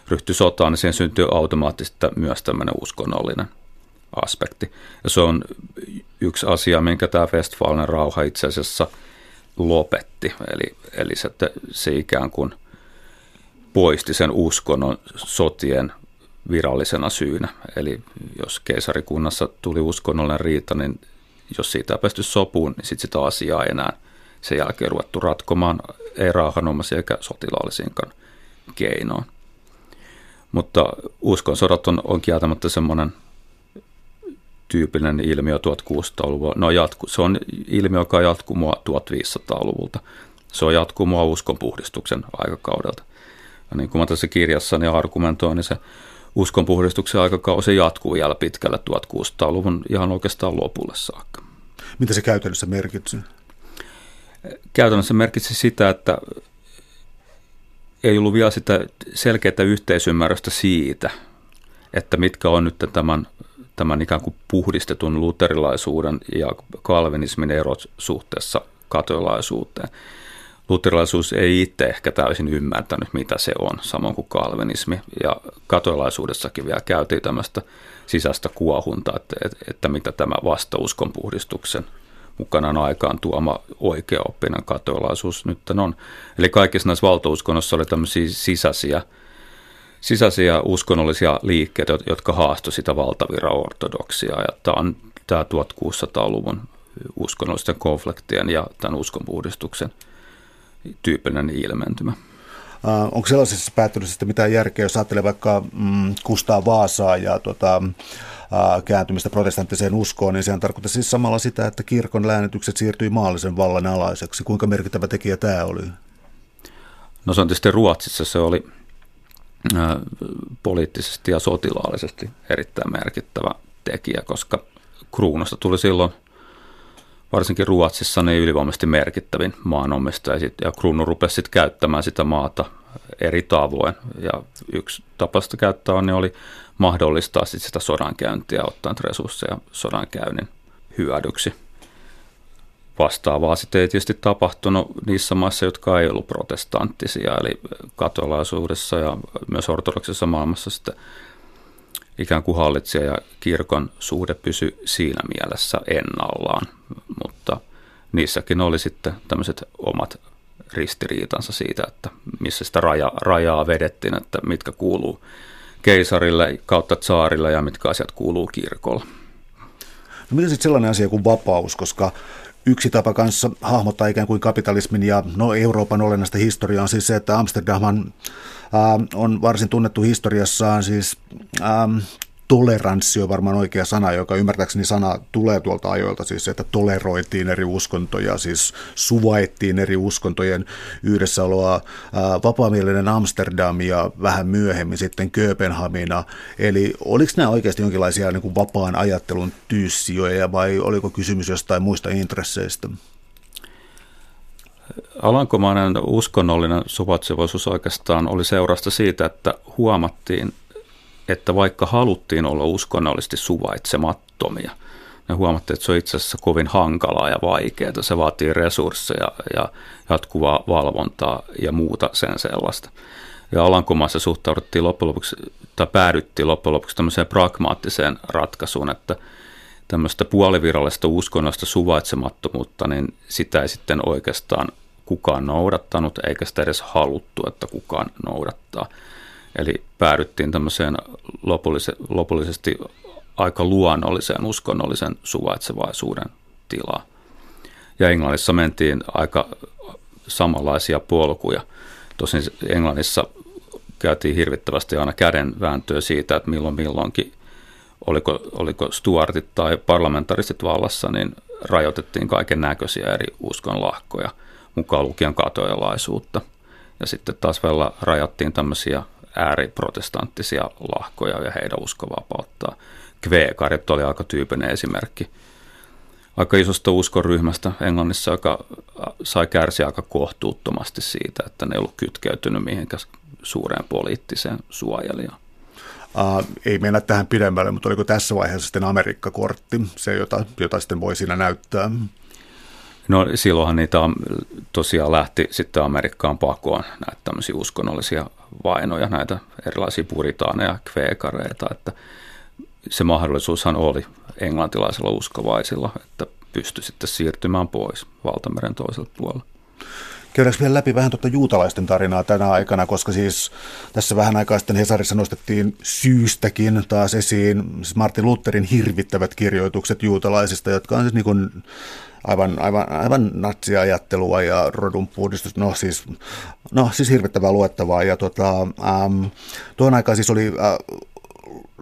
ryhtyi sotaan, niin siihen syntyy automaattisesti myös tämmöinen uskonnollinen aspekti. Ja se on yksi asia, minkä tämä Westfalen rauha itse asiassa lopetti, eli, eli se, se ikään kuin poisti sen uskonnon sotien virallisena syynä. Eli jos keisarikunnassa tuli uskonnollinen riita, niin jos siitä ei päästy sopuun, niin sit sitä asiaa enää sen jälkeen ruvettu ratkomaan, ei rauhanomaisia eikä sotilaallisiinkaan keinoon. Mutta uskonsodat on, on kieltämättä semmoinen tyypillinen ilmiö tuhatkuusisataaluvulla. No, jatku, se on ilmiö, joka on jatkumoa tuhatviisisataaluvulta. Se on jatkumoa uskonpuhdistuksen aikakaudelta. Ja niin kuin mä tässä kirjassani argumentoin, niin se uskonpuhdistuksen aikakausi jatkuu vielä pitkälle tuhatkuusisataaluvun ihan oikeastaan lopulle saakka. Mitä se käytännössä merkitsi? Käytännössä merkitsi sitä, että ei ollut vielä sitä selkeää yhteisymmärrystä siitä, että mitkä on nyt tämän, tämän ikään kuin puhdistetun luterilaisuuden ja kalvinismin erot suhteessa katolilaisuuteen. Luterilaisuus ei itse ehkä täysin ymmärtänyt, mitä se on, samoin kuin kalvinismi. Ja katolilaisuudessakin vielä käytiin tämmöistä sisäistä kuohuntaa, että, että mitä tämä vastauskonpuhdistuksen mukanaan aikaan tuoma oikeaoppinen katolilaisuus nyt on. Eli kaikissa näissä valtauskonnoissa oli tämmöisiä sisäisiä, sisäisiä uskonnollisia liikkeitä, jotka haastoi sitä valtavirraortodoksiaa. Ja tämä on tämä tuhatkuusisataaluvun uskonnollisten konfliktien ja tämän uskonpuhdistuksen tyyppinen ilmentymä. Onko sellaisessa päättelyssä mitään järkeä, jos ajattelee vaikka mm, Kustaa Vaasaa ja tuota, kääntymistä protestanttiseen uskoon, niin sehän tarkoittaa siis samalla sitä, että kirkon läänitykset siirtyi maallisen vallan alaiseksi. Kuinka merkittävä tekijä tämä oli? No, se on tietysti Ruotsissa. Se oli ä, poliittisesti ja sotilaallisesti erittäin merkittävä tekijä, koska kruunusta tuli silloin varsinkin Ruotsissa niin ylivoimaisesti merkittävin maanomistaja, ja kruunu rupesi sitten käyttämään sitä maata eri tavoin, ja yksi tapa sitä käyttää on, niin oli mahdollistaa sit sitä sodankäyntiä, ottaen resursseja sodankäynnin hyödyksi. Vastaavaa sitten ei tietysti tapahtunut niissä maissa, jotka ei ollut protestanttisia, eli katolaisuudessa ja myös ortodoksissa maailmassa sitten ikään kuin hallitsija ja kirkon suhde pysyi siinä mielessä ennallaan, mutta niissäkin oli sitten tämmöiset omat ristiriitansa siitä, että missä sitä raja, rajaa vedettiin, että mitkä kuuluu keisarille kautta tsaarille ja mitkä asiat kuuluu kirkolla. No, mitä sitten sellainen asia kuin vapaus, koska yksi tapa kanssa hahmottaa ikään kuin kapitalismin ja no, Euroopan olennaista historiaa on siis se, että Amsterdam on varsin tunnettu historiassaan, siis ähm, toleranssi on varmaan oikea sana, joka ymmärtääkseni sana tulee tuolta ajoilta, siis että toleroitiin eri uskontoja, siis suvaittiin eri uskontojen yhdessäoloa, äh, vapaamielinen Amsterdam ja vähän myöhemmin sitten Kööpenhamina. Eli oliko nämä oikeasti jonkinlaisia niin kuin vapaan ajattelun tyyssijoja vai oliko kysymys jostain muista intresseistä? Alankomainen uskonnollinen suvaitsevaisuus oikeastaan oli seurasta siitä, että huomattiin, että vaikka haluttiin olla uskonnollisesti suvaitsemattomia, ne huomattiin, että se on itse asiassa kovin hankalaa ja vaikeaa. Se vaatii resursseja ja jatkuvaa valvontaa ja muuta sen sellaista. Ja Alankomaissa suhtauduttiin loppujen lopuksi, tai päädyttiin loppujen lopuksi tämmöiseen pragmaattiseen ratkaisuun, että tämmöistä puolivirallista uskonnollista suvaitsemattomuutta, niin sitä ei sitten oikeastaan kukaan noudattanut, eikä sitä edes haluttu, että kukaan noudattaa. Eli päädyttiin tämmöiseen lopullis- lopullisesti aika luonnolliseen uskonnollisen suvaitsevaisuuden tilaan. Ja Englannissa mentiin aika samanlaisia polkuja. Tosin Englannissa käytiin hirvittävästi aina kädenvääntöä siitä, että milloin milloinkin Oliko, oliko Stuartit tai parlamentaristit vallassa, niin rajoitettiin kaiken näköisiä eri uskonlahkoja, mukaan lukien katolilaisuutta. Ja sitten taas vielä rajattiin tämmöisiä ääriprotestanttisia lahkoja ja heidän uskovapauttaan. Kveekarit oli aika tyypinen esimerkki aika isosta uskonryhmästä Englannissa, joka sai kärsiä aika kohtuuttomasti siitä, että ne ei ollut kytkeytynyt mihinkään suureen poliittiseen suojelijaan. Uh, ei mennä tähän pidemmälle, mutta oliko tässä vaiheessa sitten Amerikka-kortti, se jota, jota sitten voi siinä näyttää? No, silloinhan niitä tosiaan lähti sitten Amerikkaan pakoon, näitä tämmöisiä uskonnollisia vainoja, näitä erilaisia puritaaneja, kveekareita, että se mahdollisuushan oli englantilaisilla uskovaisilla, että pystyi sitten siirtymään pois Valtameren toiselle puolelle. Käydäänkö vielä läpi vähän tuota juutalaisten tarinaa tänä aikana, koska siis tässä vähän aikaa sitten Hesarissa nostettiin syystäkin taas esiin siis Martin Lutherin hirvittävät kirjoitukset juutalaisista, jotka on siis niin kuin aivan, aivan, aivan natsiajattelua ja rodun puhdistus, no siis, no siis hirvittävää luettavaa. Ja tuota, ähm, tuohon aikaan siis oli... Äh,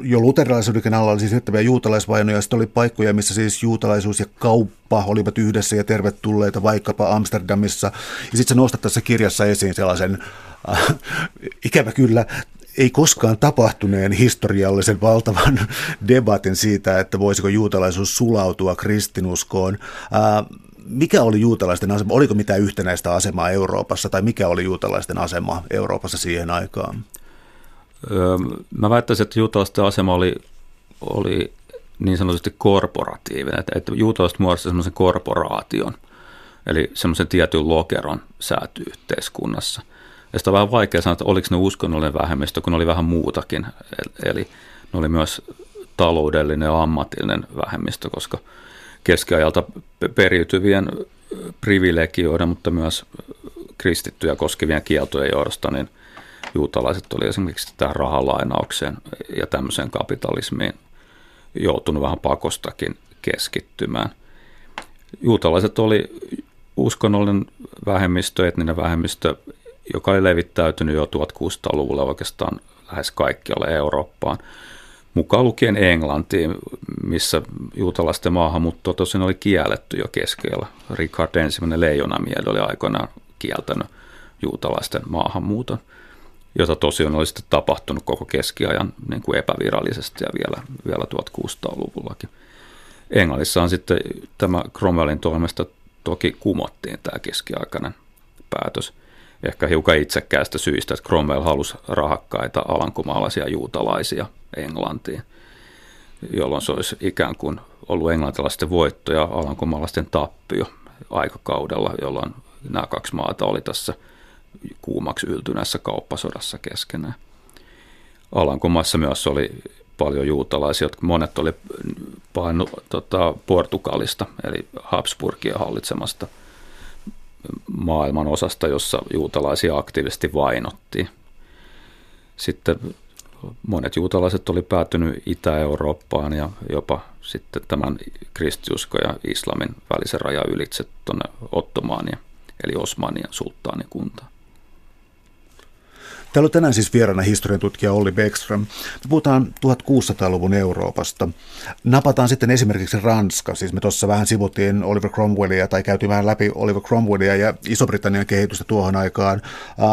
jo luterilaisuuden alla oli siis hyöttäviä juutalaisvainoja, ja sitten oli paikkoja, missä siis juutalaisuus ja kauppa olivat yhdessä ja tervetulleita, vaikkapa Amsterdamissa. Ja sitten sä nostat tässä kirjassa esiin sellaisen, äh, ikävä kyllä, ei koskaan tapahtuneen historiallisen valtavan debatin siitä, että voisiko juutalaisuus sulautua kristinuskoon. Äh, Mikä oli juutalaisten asema? Oliko mitään yhtenäistä asemaa Euroopassa, tai mikä oli juutalaisten asema Euroopassa siihen aikaan? Öö, mä väittäisin, että juutalaisten asema oli, oli niin sanotusti korporatiivinen, että, että juutalaiset muodostivat semmoisen korporaation, eli semmoisen tietyn lokeron sääty-yhteiskunnassa. Ja sitä on vähän vaikea sanoa, että oliko ne uskonnollinen vähemmistö, kun oli vähän muutakin, eli ne oli myös taloudellinen ja ammatillinen vähemmistö, koska keskiajalta periytyvien privilegioiden, mutta myös kristittyjä koskevien kieltojen johdosta, niin juutalaiset oli esimerkiksi tähän rahalainaukseen ja tämmöiseen kapitalismiin joutunut vähän pakostakin keskittymään. Juutalaiset oli uskonnollinen vähemmistö, etninen vähemmistö, joka oli levittäytynyt jo tuhatkuusisataaluvulla oikeastaan lähes kaikkialle Eurooppaan, mukaan lukien Englantiin, missä juutalaisten maahanmuuttoa tosin oli kielletty jo keskellä. Richard ensimmäinen leijonamieli oli aikoinaan kieltänyt juutalaisten maahanmuuton, jota tosiaan oli sitten tapahtunut koko keskiajan niin kuin epävirallisesti ja vielä, vielä tuhatkuusisataaluvullakin. Englannissahan sitten tämä Cromwellin toimesta toki kumottiin tämä keskiaikainen päätös. Ehkä hiukan itsekkäästä syistä, että Cromwell halusi rahakkaita alankomaalaisia juutalaisia Englantiin, jolloin se olisi ikään kuin ollut englantilaisten voitto ja alankomaalaisten tappio aikakaudella, jolloin nämä kaksi maata oli tässä kuumaksi yltyneessä kauppasodassa keskenään. Alankomaissa myös oli paljon juutalaisia, jotka monet oli painu, tota, Portugalista, eli Habsburgien hallitsemasta maailman osasta, jossa juutalaisia aktiivisesti vainottiin. Sitten monet juutalaiset oli päätynyt Itä-Eurooppaan ja jopa sitten tämän kristiuskon ja islamin välisen rajan ylitse tuonne Ottomaania, eli Osmanien sulttaanikuntaan. Täällä on tänään siis vieraana historian tutkija Olli Bäckström. Me puhutaan tuhatkuusisataaluvun Euroopasta. Napataan sitten esimerkiksi Ranska. Siis me tuossa vähän sivuttiin Oliver Cromwellia tai käytiin vähän läpi Oliver Cromwellia ja Iso-Britannian kehitystä tuohon aikaan.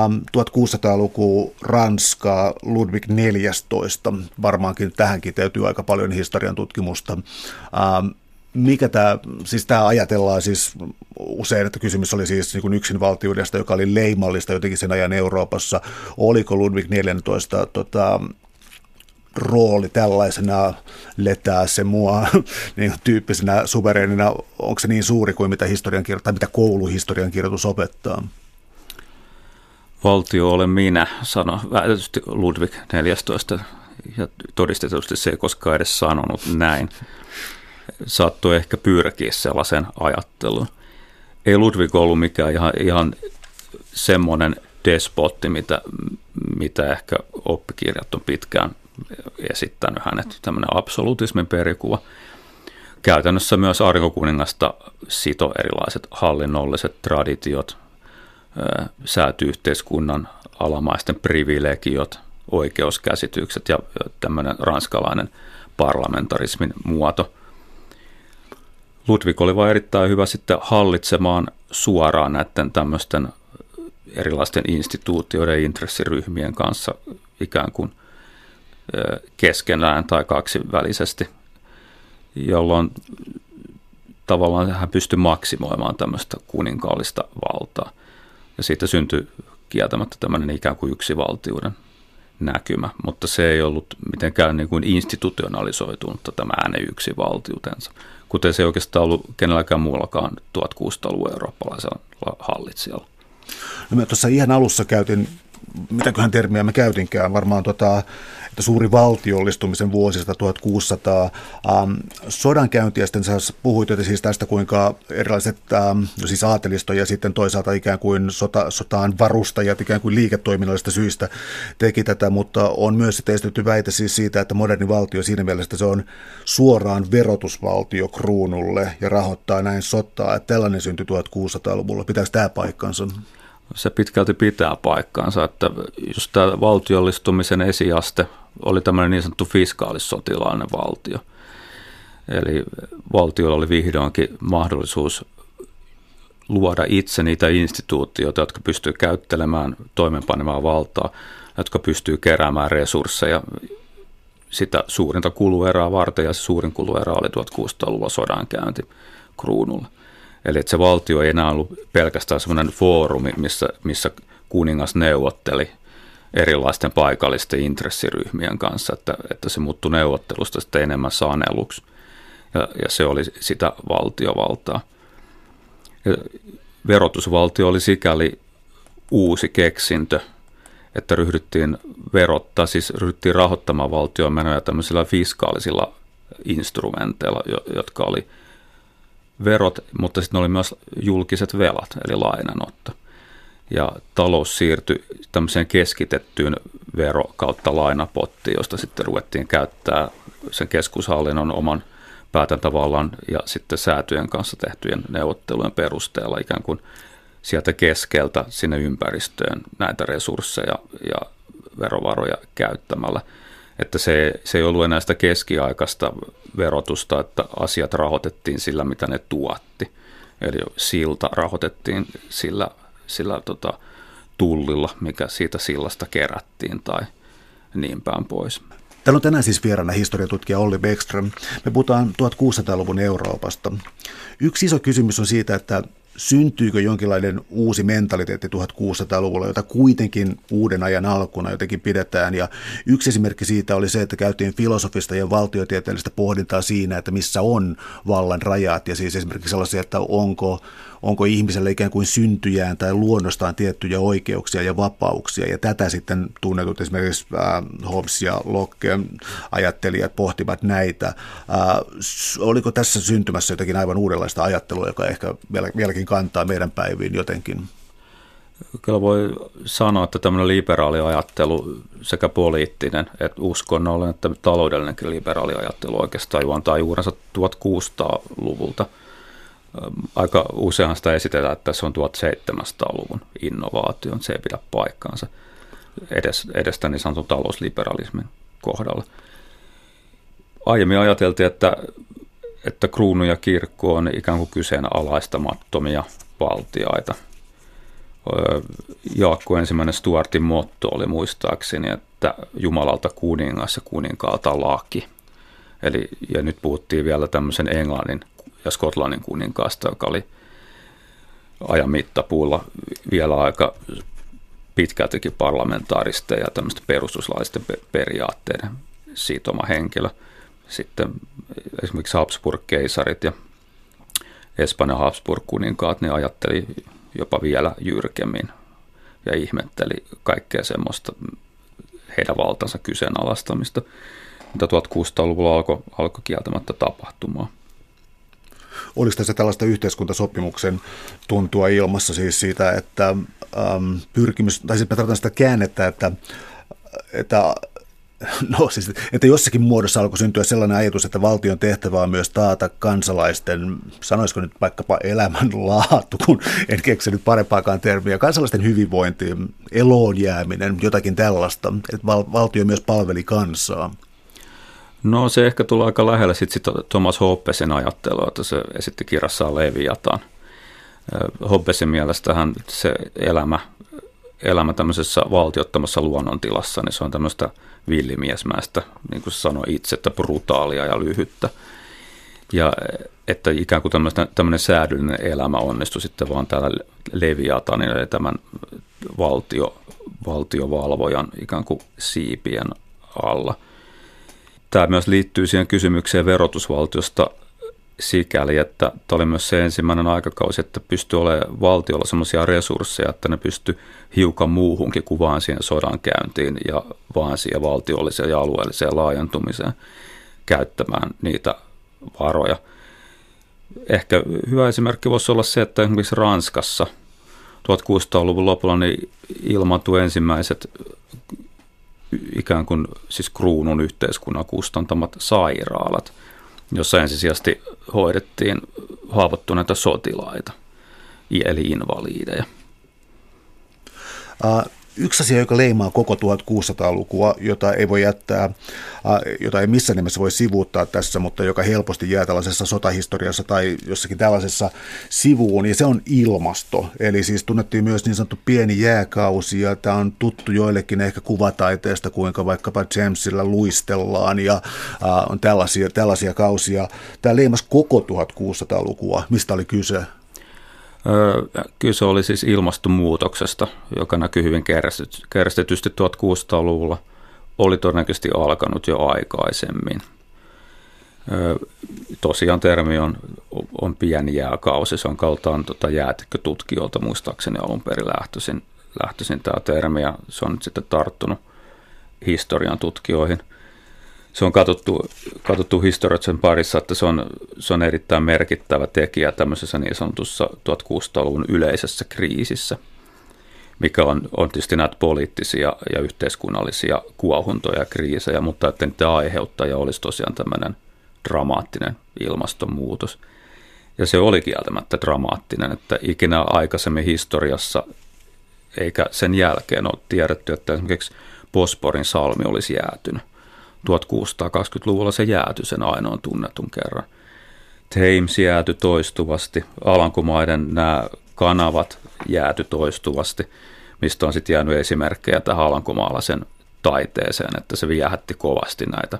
Um, tuhatkuusisataaluku Ranska, Ludwig neljästoista. Varmaankin tähänkin täytyy aika paljon historian tutkimusta. Um, Mikä tämä, siis tämä ajatellaan siis usein, että kysymys oli siis niin kuin yksinvaltiudesta, joka oli leimallista jotenkin sen ajan Euroopassa. Oliko Ludwig neljästoista tota, rooli tällaisena letää se mua niin tyyppisenä suvereenina, onko se niin suuri kuin mitä historiankirjoitus tai mitä kouluhistoriankirjoitus opettaa? Valtio olen minä, sanoi väitetysti Ludwig neljästoista ja todistetusti se ei koskaan edes sanonut näin. Saattoi ehkä pyrkiä sellaisen ajattelun. Ei Ludwig ollut mikään ihan, ihan semmoinen despotti, mitä, mitä ehkä oppikirjat on pitkään esittänyt hänet. Tämmöinen absolutismin perikuva. Käytännössä myös arkokuningasta sito erilaiset hallinnolliset traditiot, sääty-yhteiskunnan alamaisten privilegiot, oikeuskäsitykset ja tämmöinen ranskalainen parlamentarismin muoto. Ludwig oli vain erittäin hyvä sitten hallitsemaan suoraan näiden tämmöisten erilaisten instituutioiden ja intressiryhmien kanssa ikään kuin keskenään tai kaksivälisesti, jolloin tavallaan hän pystyi maksimoimaan tämmöistä kuninkaallista valtaa. Ja siitä syntyi kieltämättä tämmöinen ikään kuin yksivaltiuden näkymä, mutta se ei ollut mitenkään niin kuin institutionalisoitunutta tämä hänen yksivaltiutensa, kuten se ei oikeastaan ollut kenelläkään muullakaan tuhatkuusisataaluvun eurooppalaisella hallitsijalla. No me tuossa ihan alussa käytin, mitäköhän termiä me käytinkään, varmaan tuota, että suuri valtiollistumisen vuosista tuhatkuusisataa. Ähm, sodankäyntiä sitten sä puhuit joten siis tästä, kuinka erilaiset ähm, siis aatelisto ja sitten toisaalta ikään kuin sota, sotaan varustajat ikään kuin liiketoiminnallisista syistä teki tätä, mutta on myös sitten esitetty väite siis siitä, että moderni valtio siinä mielessä se on suoraan verotusvaltio kruunulle ja rahoittaa näin sotaa, että tällainen syntyi tuhatkuusisataaluvulla. Pitääkö tämä paikkansa? Se pitkälti pitää paikkaansa, että just tämä valtiollistumisen esiaste oli tämmöinen niin sanottu fiskaalissotilainen valtio. Eli valtiolla oli vihdoinkin mahdollisuus luoda itse niitä instituutioita, jotka pystyy käyttelemään toimeenpanemaan valtaa, jotka pystyy keräämään resursseja sitä suurinta kuluerää varten, ja se suurin kuluerä oli tuhatkuusisataaluvulla sodankäynti kruunulla. Eli että se valtio ei enää ollut pelkästään semmoinen foorumi, missä, missä kuningas neuvotteli erilaisten paikallisten intressiryhmien kanssa, että, että se muuttui neuvottelusta sitten enemmän saneluksi, ja, ja se oli sitä valtiovaltaa. Ja verotusvaltio oli sikäli uusi keksintö, että ryhdyttiin verottaa, siis ryhdyttiin rahoittamaan valtion menoja tämmöisillä fiskaalisilla instrumenteilla, jotka oli verot, mutta sitten oli myös julkiset velat, eli lainanotto. Ja talous siirtyi tämmöiseen keskitettyyn vero- kautta lainapottiin, josta sitten ruvettiin käyttää sen keskushallinnon oman päätäntävallan ja sitten säätyjen kanssa tehtyjen neuvottelujen perusteella ikään kuin sieltä keskeltä sinne ympäristöön näitä resursseja ja verovaroja käyttämällä. Että se, se ei ollut enää sitä keskiaikaista verotusta, että asiat rahoitettiin sillä, mitä ne tuotti. Eli silta rahoitettiin sillä, sillä tota, tullilla, mikä siitä sillasta kerättiin tai niin päin pois. Täällä on tänään siis vieraana historiatutkija Olli Bäckström. Me puhutaan tuhatkuusisataaluvun Euroopasta. Yksi iso kysymys on siitä, että syntyykö jonkinlainen uusi mentaliteetti tuhatkuusisataaluvulla, jota kuitenkin uuden ajan alkuna jotenkin pidetään. Ja yksi esimerkki siitä oli se, että käytiin filosofista ja valtiotieteellistä pohdintaa siinä, että missä on vallan rajat. Ja siis esimerkiksi sellaisia, että onko, onko ihmisellä ikään kuin syntyjään tai luonnostaan tiettyjä oikeuksia ja vapauksia. Ja tätä sitten tunnetut esimerkiksi äh, Hobbes ja Locke ajattelijat pohtivat näitä. Äh, oliko tässä syntymässä jotakin aivan uudenlaista ajattelua, joka ehkä vielä, vieläkin kantaa meidän päiviin jotenkin? Kyllä voi sanoa, että tämmöinen liberaali ajattelu, sekä poliittinen että uskonnollinen että taloudellinenkin liberaali ajattelu oikeastaan juontaa juurensa tuhatkuusisataaluvulta. Aika usein sitä esitetään, että se on tuhatseitsemänsataaluvun innovaatio, se ei pidä paikkaansa edes, edestä niin sanotun talousliberalismin kohdalla. Aiemmin ajateltiin, että että kruunu ja kirkko on ikään kuin kyseenalaistamattomia valtiaita. Jaakko ensimmäinen Stuartin motto oli muistaakseni, että Jumalalta kuningas ja kuninkaalta laki. Eli, ja nyt puhuttiin vielä tämmöisen Englannin ja Skotlannin kuninkaasta, joka oli ajan mittapuulla vielä aika pitkältikin parlamentaaristen ja tämmöisten perustuslaisten periaatteiden siitoma henkilö. Sitten esimerkiksi Habsburg-keisarit ja Espanjan Habsburg-kuninkaat, ne ajatteli jopa vielä jyrkemmin ja ihmetteli kaikkea semmoista heidän valtansa kyseenalaistamista, mitä tuhatkuusisataaluvulla alkoi alko kieltämättä tapahtumaan. Oliko tässä tällaista yhteiskuntasopimuksen tuntua ilmassa siis siitä, että ähm, pyrkimys, tai sitten tarvitaan sitä käännettä, että, että No siis, että jossakin muodossa alkoi syntyä sellainen ajatus, että valtion tehtävä on myös taata kansalaisten, sanoisiko nyt vaikkapa elämänlaatu, kun en keksinyt parempaakaan termiä, kansalaisten hyvinvointi, eloon jääminen, jotakin tällaista, että val- valtio myös palveli kansaa. No se ehkä tulee aika lähellä sitten sit Thomas Hobbesin ajattelua, että se esitti kirjassaan Leviatan. Hobbesin mielestähän se elämä, elämä tämmöisessä valtiottamassa luonnontilassa, niin se on tämmöistä villimiesmäistä, niin kuin se sanoi itse, että brutaalia ja lyhyttä. Ja että ikään kuin tämmöinen säädyllinen elämä onnistui sitten vaan täällä Leviatanilla, eli tämän valtio, valtiovalvojan ikään kuin siipien alla. Tämä myös liittyy siihen kysymykseen verotusvaltiosta sikäli, että tämä oli myös se ensimmäinen aikakausi, että pystyi olemaan valtiolla sellaisia resursseja, että ne pystyi hiukan muuhunkin kuin vaan siihen sodankäyntiin ja vaan siihen valtiolliseen ja alueelliseen laajentumiseen käyttämään niitä varoja. Ehkä hyvä esimerkki voisi olla se, että esimerkiksi Ranskassa tuhatkuusisataaluvun lopulla niin ilmaantui ensimmäiset ikään kuin siis kruunun yhteiskunnan kustantamat sairaalat, jossa ensisijaisesti hoidettiin haavoittuneita sotilaita, eli invaliideja. Yksi asia, joka leimaa koko tuhatkuusisataalukua, jota ei voi jättää, jota ei missään nimessä voi sivuuttaa tässä, mutta joka helposti jää tällaisessa sotahistoriassa tai jossakin tällaisessa sivuun, ja se on ilmasto. Eli siis tunnettiin myös niin sanottu pieni jääkausi, ja tämä on tuttu joillekin ehkä kuvataiteesta, kuinka vaikkapa Jamesilla luistellaan, ja on tällaisia, tällaisia kausia. Tämä leimasi koko tuhatkuusisataalukua. Mistä oli kyse? Kyse oli siis ilmastonmuutoksesta, joka näkyy hyvin kärjestetysti tuhatkuusisataaluvulla. Oli todennäköisesti alkanut jo aikaisemmin. Tosiaan termi on, on pieni jääkausi. Se on kaltaan tuota jäätikkötutkijoilta muistaakseni alun perin lähtöisin, lähtöisin tämä termi, ja se on nyt sitten tarttunut historian tutkijoihin. Se on katsottu, katsottu historioitsen parissa, että se on, se on erittäin merkittävä tekijä tämmöisessä niin sanotussa tuhatkuusisataaluvun yleisessä kriisissä, mikä on, on tietysti näitä poliittisia ja yhteiskunnallisia kuohuntoja ja kriisejä, mutta että niiden aiheuttaja olisi tosiaan tämmöinen dramaattinen ilmastonmuutos. Ja se oli kieltämättä dramaattinen, että ikinä aikaisemmin historiassa eikä sen jälkeen ole tiedetty, että esimerkiksi Bosporin salmi olisi jäätynyt. tuhatkuusisataakaksikymmentäluvulla se jäätyi sen ainoan tunnetun kerran. Thames jäätyi toistuvasti, Alankomaiden nämä kanavat jäätyi toistuvasti, mistä on sitten jäänyt esimerkkejä tähän alankomaalaisen taiteeseen, että se viehätti kovasti näitä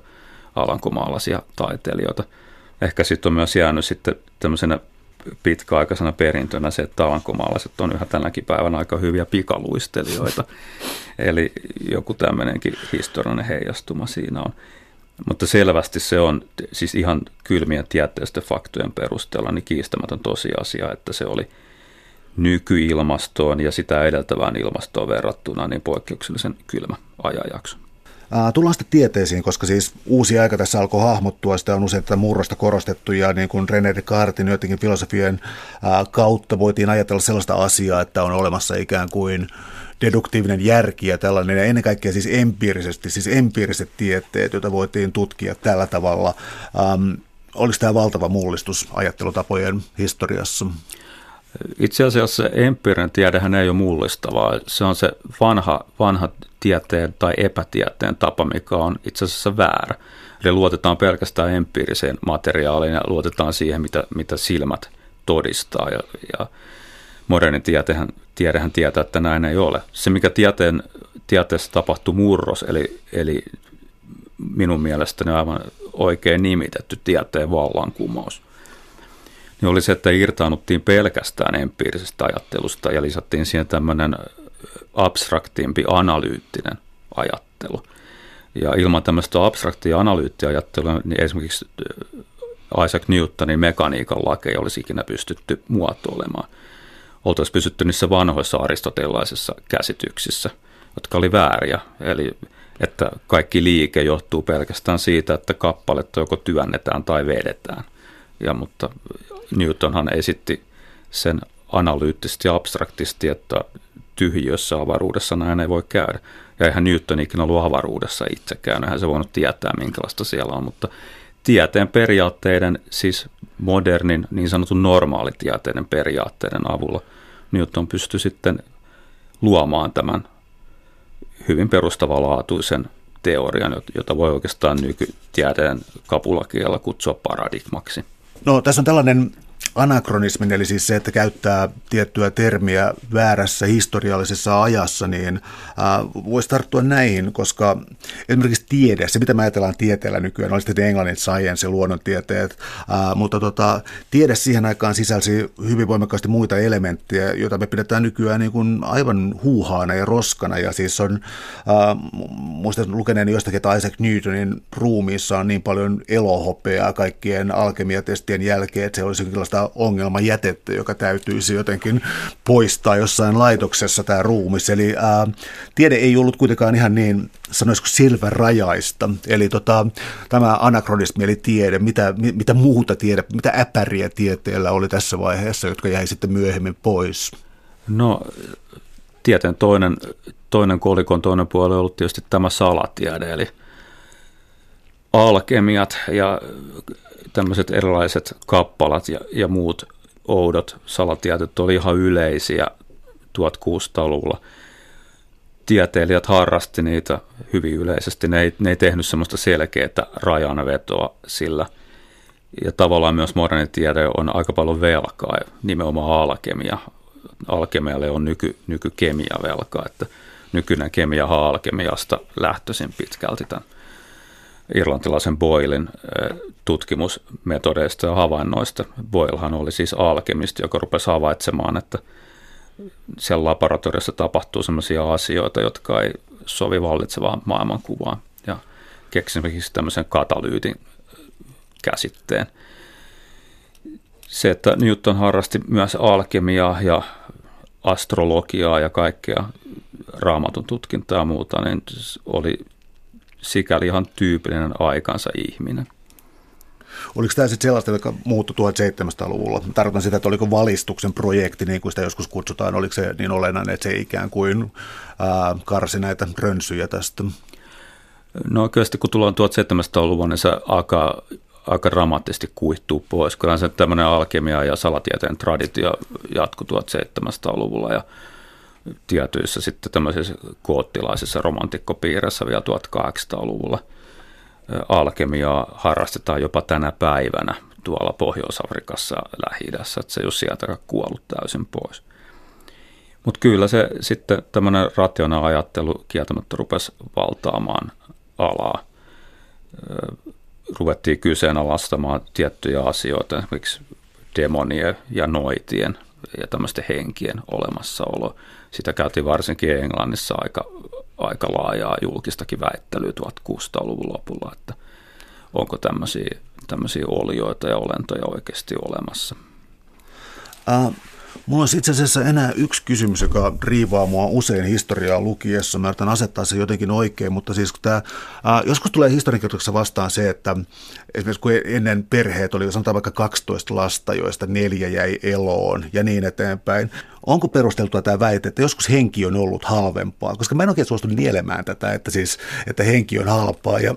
alankomaalaisia taiteilijoita. Ehkä sitten on myös jäänyt sitten tämmöisenä pitkäaikaisena perintönä se, että alankomaalaiset on yhä tänäkin päivänä aika hyviä pikaluistelijoita. Eli joku tämmöinenkin historiallinen heijastuma siinä on. Mutta selvästi se on siis ihan kylmien tieteellisten faktojen perusteella niin kiistämätön tosiasia, että se oli nykyilmastoon ja sitä edeltävään ilmastoon verrattuna niin poikkeuksellisen kylmä ajanjakso. Tullaan sitten tieteisiin, koska siis uusi aika tässä alkoi hahmottua, sitä on usein tätä murrosta korostettu, ja niin kuin René Descartesin joidenkin filosofien kautta voitiin ajatella sellaista asiaa, että on olemassa ikään kuin deduktiivinen järki ja tällainen, ja ennen kaikkea siis empiirisesti, siis empiiriset tieteet, joita voitiin tutkia tällä tavalla. Ähm, oliko tämä valtava mullistus ajattelutapojen historiassa? Itse asiassa empiirinen tiedehän ei ole mullistavaa. Se on se vanha, vanha tieteen tai epätieteen tapa, mikä on itse asiassa väärä. Eli luotetaan pelkästään empiiriseen materiaaliin ja luotetaan siihen, mitä, mitä silmät todistaa. Ja, ja moderni tiedehän, tiedehän tietää, että näin ei ole. Se, mikä tieteen, tieteessä tapahtui murros, eli, eli minun mielestäni aivan oikein nimitetty tieteen vallankumous, niin oli se, että irtaannuttiin pelkästään empiirisestä ajattelusta ja lisättiin siihen tämmöinen abstraktimpi analyyttinen ajattelu. Ja ilman tämmöistä abstraktia analyyttiä ajattelua, niin esimerkiksi Isaac Newtonin mekaniikan lakeja olisi ikinä pystytty muotoilemaan. Oltaisiin pysytty niissä vanhoissa aristotelaisissa käsityksissä, jotka oli vääriä. Eli että kaikki liike johtuu pelkästään siitä, että kappaletta joko työnnetään tai vedetään. Ja, mutta Newtonhan esitti sen analyyttisesti ja abstraktisti, että tyhjiössä avaruudessa näin ei voi käydä. Ja eihän Newton ikinä ollut avaruudessa itsekään, eihän se voinut tietää, minkälaista siellä on. Mutta tieteen periaatteiden, siis modernin niin sanotun normaalitieteiden periaatteiden avulla Newton pystyi sitten luomaan tämän hyvin perustavanlaatuisen teorian, jota voi oikeastaan nykytiedeen kapulakielellä kutsua paradigmaksi. No tässä on tällainen anakronismin, eli siis se, että käyttää tiettyä termiä väärässä historiallisessa ajassa, niin äh, voisi tarttua näihin, koska esimerkiksi tiede, se mitä me ajatellaan tieteellä nykyään, oli sitten englannin science ja luonnontieteet, äh, mutta tota, tiede siihen aikaan sisälsi hyvin voimakkaasti muita elementtejä, joita me pidetään nykyään niin kuin aivan huuhaana ja roskana, ja siis on, äh, muistan lukeneeni jostakin, että Isaac Newtonin ruumiissa on niin paljon elohopeaa kaikkien alkemiatestien jälkeen, että se olisi jonkinlaista ongelmajätettä, joka täytyisi jotenkin poistaa jossain laitoksessa tämä ruumis. Eli ää, tiede ei ollut kuitenkaan ihan niin, sanoisiko, silmärajaista. Eli tota, tämä anakronismi eli tiede, mitä, mitä muuta tiede, mitä äpäriä tieteellä oli tässä vaiheessa, jotka jäi sitten myöhemmin pois? No tieteen toinen, toinen kolikon toinen puoli on ollut tietysti tämä salatiede, eli alkemiat ja tämmöiset erilaiset kappalat ja, ja muut oudot salatieteet oli ihan yleisiä tuhatkuusisataaluvulla. tieteilijät harrasti niitä hyvin yleisesti. Ne ei, ne ei tehnyt semmoista selkeää rajanvetoa sillä. Ja tavallaan myös moderni tiede on aika paljon velkaa, nimenomaan alkemia. Alkemialle on nyky, nykykemia velkaa, että nykyinen kemia on alkemiasta lähtöisin pitkälti tämän irlantilaisen Boylin tutkimusmetodeista ja havainnoista. Boylhan oli siis alkemisti, joka rupesi havaitsemaan, että siellä laboratoriossa tapahtuu sellaisia asioita, jotka ei sovi vallitsevaan maailmankuvaan. Ja keksin esimerkiksi tämmöisen katalyytin käsitteen. Se, että Newton harrasti myös alkemiaa ja astrologiaa ja kaikkea raamatun tutkintaa ja muuta, niin oli sikäli ihan tyypillinen aikansa ihminen. Oliko tämä sitten sellaista, joka muuttui seitsemäntoistasataa-luvulla? Tarkoitan sitä, että oliko valistuksen projekti, niin kuin sitä joskus kutsutaan, oliko se niin olennainen, että se ikään kuin ää, karsi näitä rönsyjä tästä? No kyllä sitten, kun tullaan seitsemäntoistasataa-luvun, niin se alkaa aika dramaattisesti kuihtuu pois. Kyllä se tämmöinen alkemia ja salatieteen traditio jatkui seitsemäntoistasataa-luvulla ja tietyissä sitten tämmöisissä koottilaisissa romantikkopiirissä vielä tuhatkahdeksansataaluvulla. Alkemiaa harrastetaan jopa tänä päivänä tuolla Pohjois-Afrikassa Lähi-idässä, että se ei ole sieltä kuollut täysin pois. Mutta kyllä se sitten tämmöinen rationaalinen ajattelu kieltämättä rupesi valtaamaan alaa. Ruvettiin kyseenalaistamaan tiettyjä asioita, esimerkiksi demonien ja noitien ja tämmöisten henkien olemassaolo. Sitä käytiin varsinkin Englannissa aika, aika laajaa julkistakin väittelyä tuhatkuusisataaluvulla lopulla, että onko tämmöisiä, tämmöisiä olioita ja olentoja oikeasti olemassa. Uh. Mulla on itse asiassa enää yksi kysymys, joka riivaa mua usein historiaa lukiessa. Mä yritän asettaa se jotenkin oikein, mutta siis tämä, ää, joskus tulee historiankirjoituksessa vastaan se, että esimerkiksi kun ennen perheet oli sanotaan vaikka kaksitoista lasta, joista neljä jäi eloon ja niin eteenpäin. Onko perusteltua tämä väite, että joskus henki on ollut halvempaa? Koska mä en oikein suostu nielemään tätä, että, siis, että henki on halpaa ja,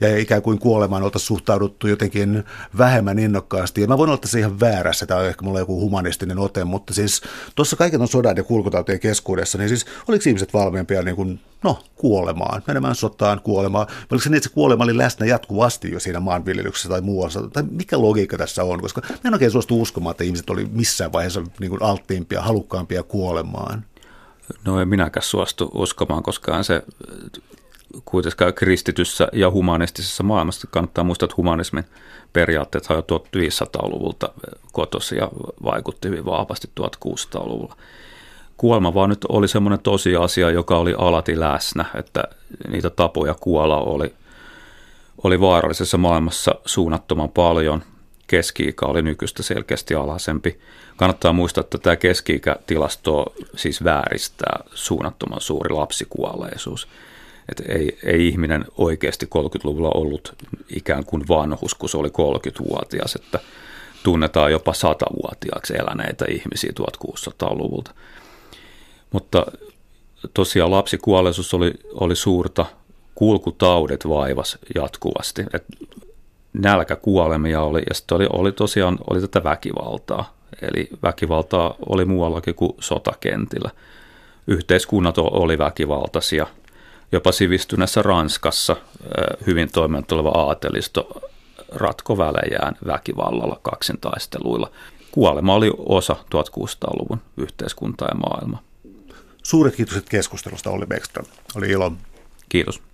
ja ikään kuin kuolemaan oltaisiin suhtauduttu jotenkin vähemmän innokkaasti. Ja mä voin olla tässä ihan väärässä, tämä on ehkä mulla joku humanistinen ote, mutta siis tuossa kaiken on sodan ja kulkutautien keskuudessa, niin siis oliko ihmiset valmiimpia niin kuin, no, kuolemaan, menemään sotaan, kuolemaan? Oliko se niin, että se kuolema oli läsnä jatkuvasti jo siinä maanviljelyksessä tai muussa? Tai mikä logiikka tässä on? Koska mä en oikein suostu uskomaan, että ihmiset oli missään vaiheessa niin kuin alttiimpia, halukkaampia kuolemaan. No en minäkään suostu uskomaan, koska se kuitenkaan kristityssä ja humanistisessa maailmassa kannattaa muistaa, että humanismin periaatteet on jo viisitoistasataa-luvulta kotoisin ja vaikutti hyvin vahvasti kuusitoistasataa-luvulla. Kuolema vaan nyt oli semmoinen tosiasia, joka oli alati läsnä, että niitä tapoja kuolla oli, oli vaarallisessa maailmassa suunnattoman paljon. Keski-ikä oli nykyistä selkeästi alhaisempi. Kannattaa muistaa, että tämä keski-ikätilasto siis vääristää suunnattoman suuri lapsikuolleisuus. Että ei, ei ihminen oikeasti kolmekymmentäluvulla ollut ikään kuin vanhus, kun se oli kolmekymmentävuotias, että tunnetaan jopa satavuotiaaksi eläneitä ihmisiä kuusitoistasataa-luvulta. Mutta tosiaan lapsikuolleisuus oli, oli suurta, kulkutaudet vaivas jatkuvasti, että nälkäkuolemia oli ja sitten oli, oli tosiaan oli tätä väkivaltaa, eli väkivaltaa oli muuallakin kuin sotakentillä. Yhteiskunnat oli väkivaltaisia. Jopa sivistyneessä Ranskassa hyvin toimeentuleva aatelisto ratko välejään väkivallalla, kaksintaisteluilla. Kuolema oli osa kuusitoistasataa-luvun yhteiskuntaa ja maailmaa. Suuret kiitokset keskustelusta, Olli Bäckström. Oli ilo. Kiitos.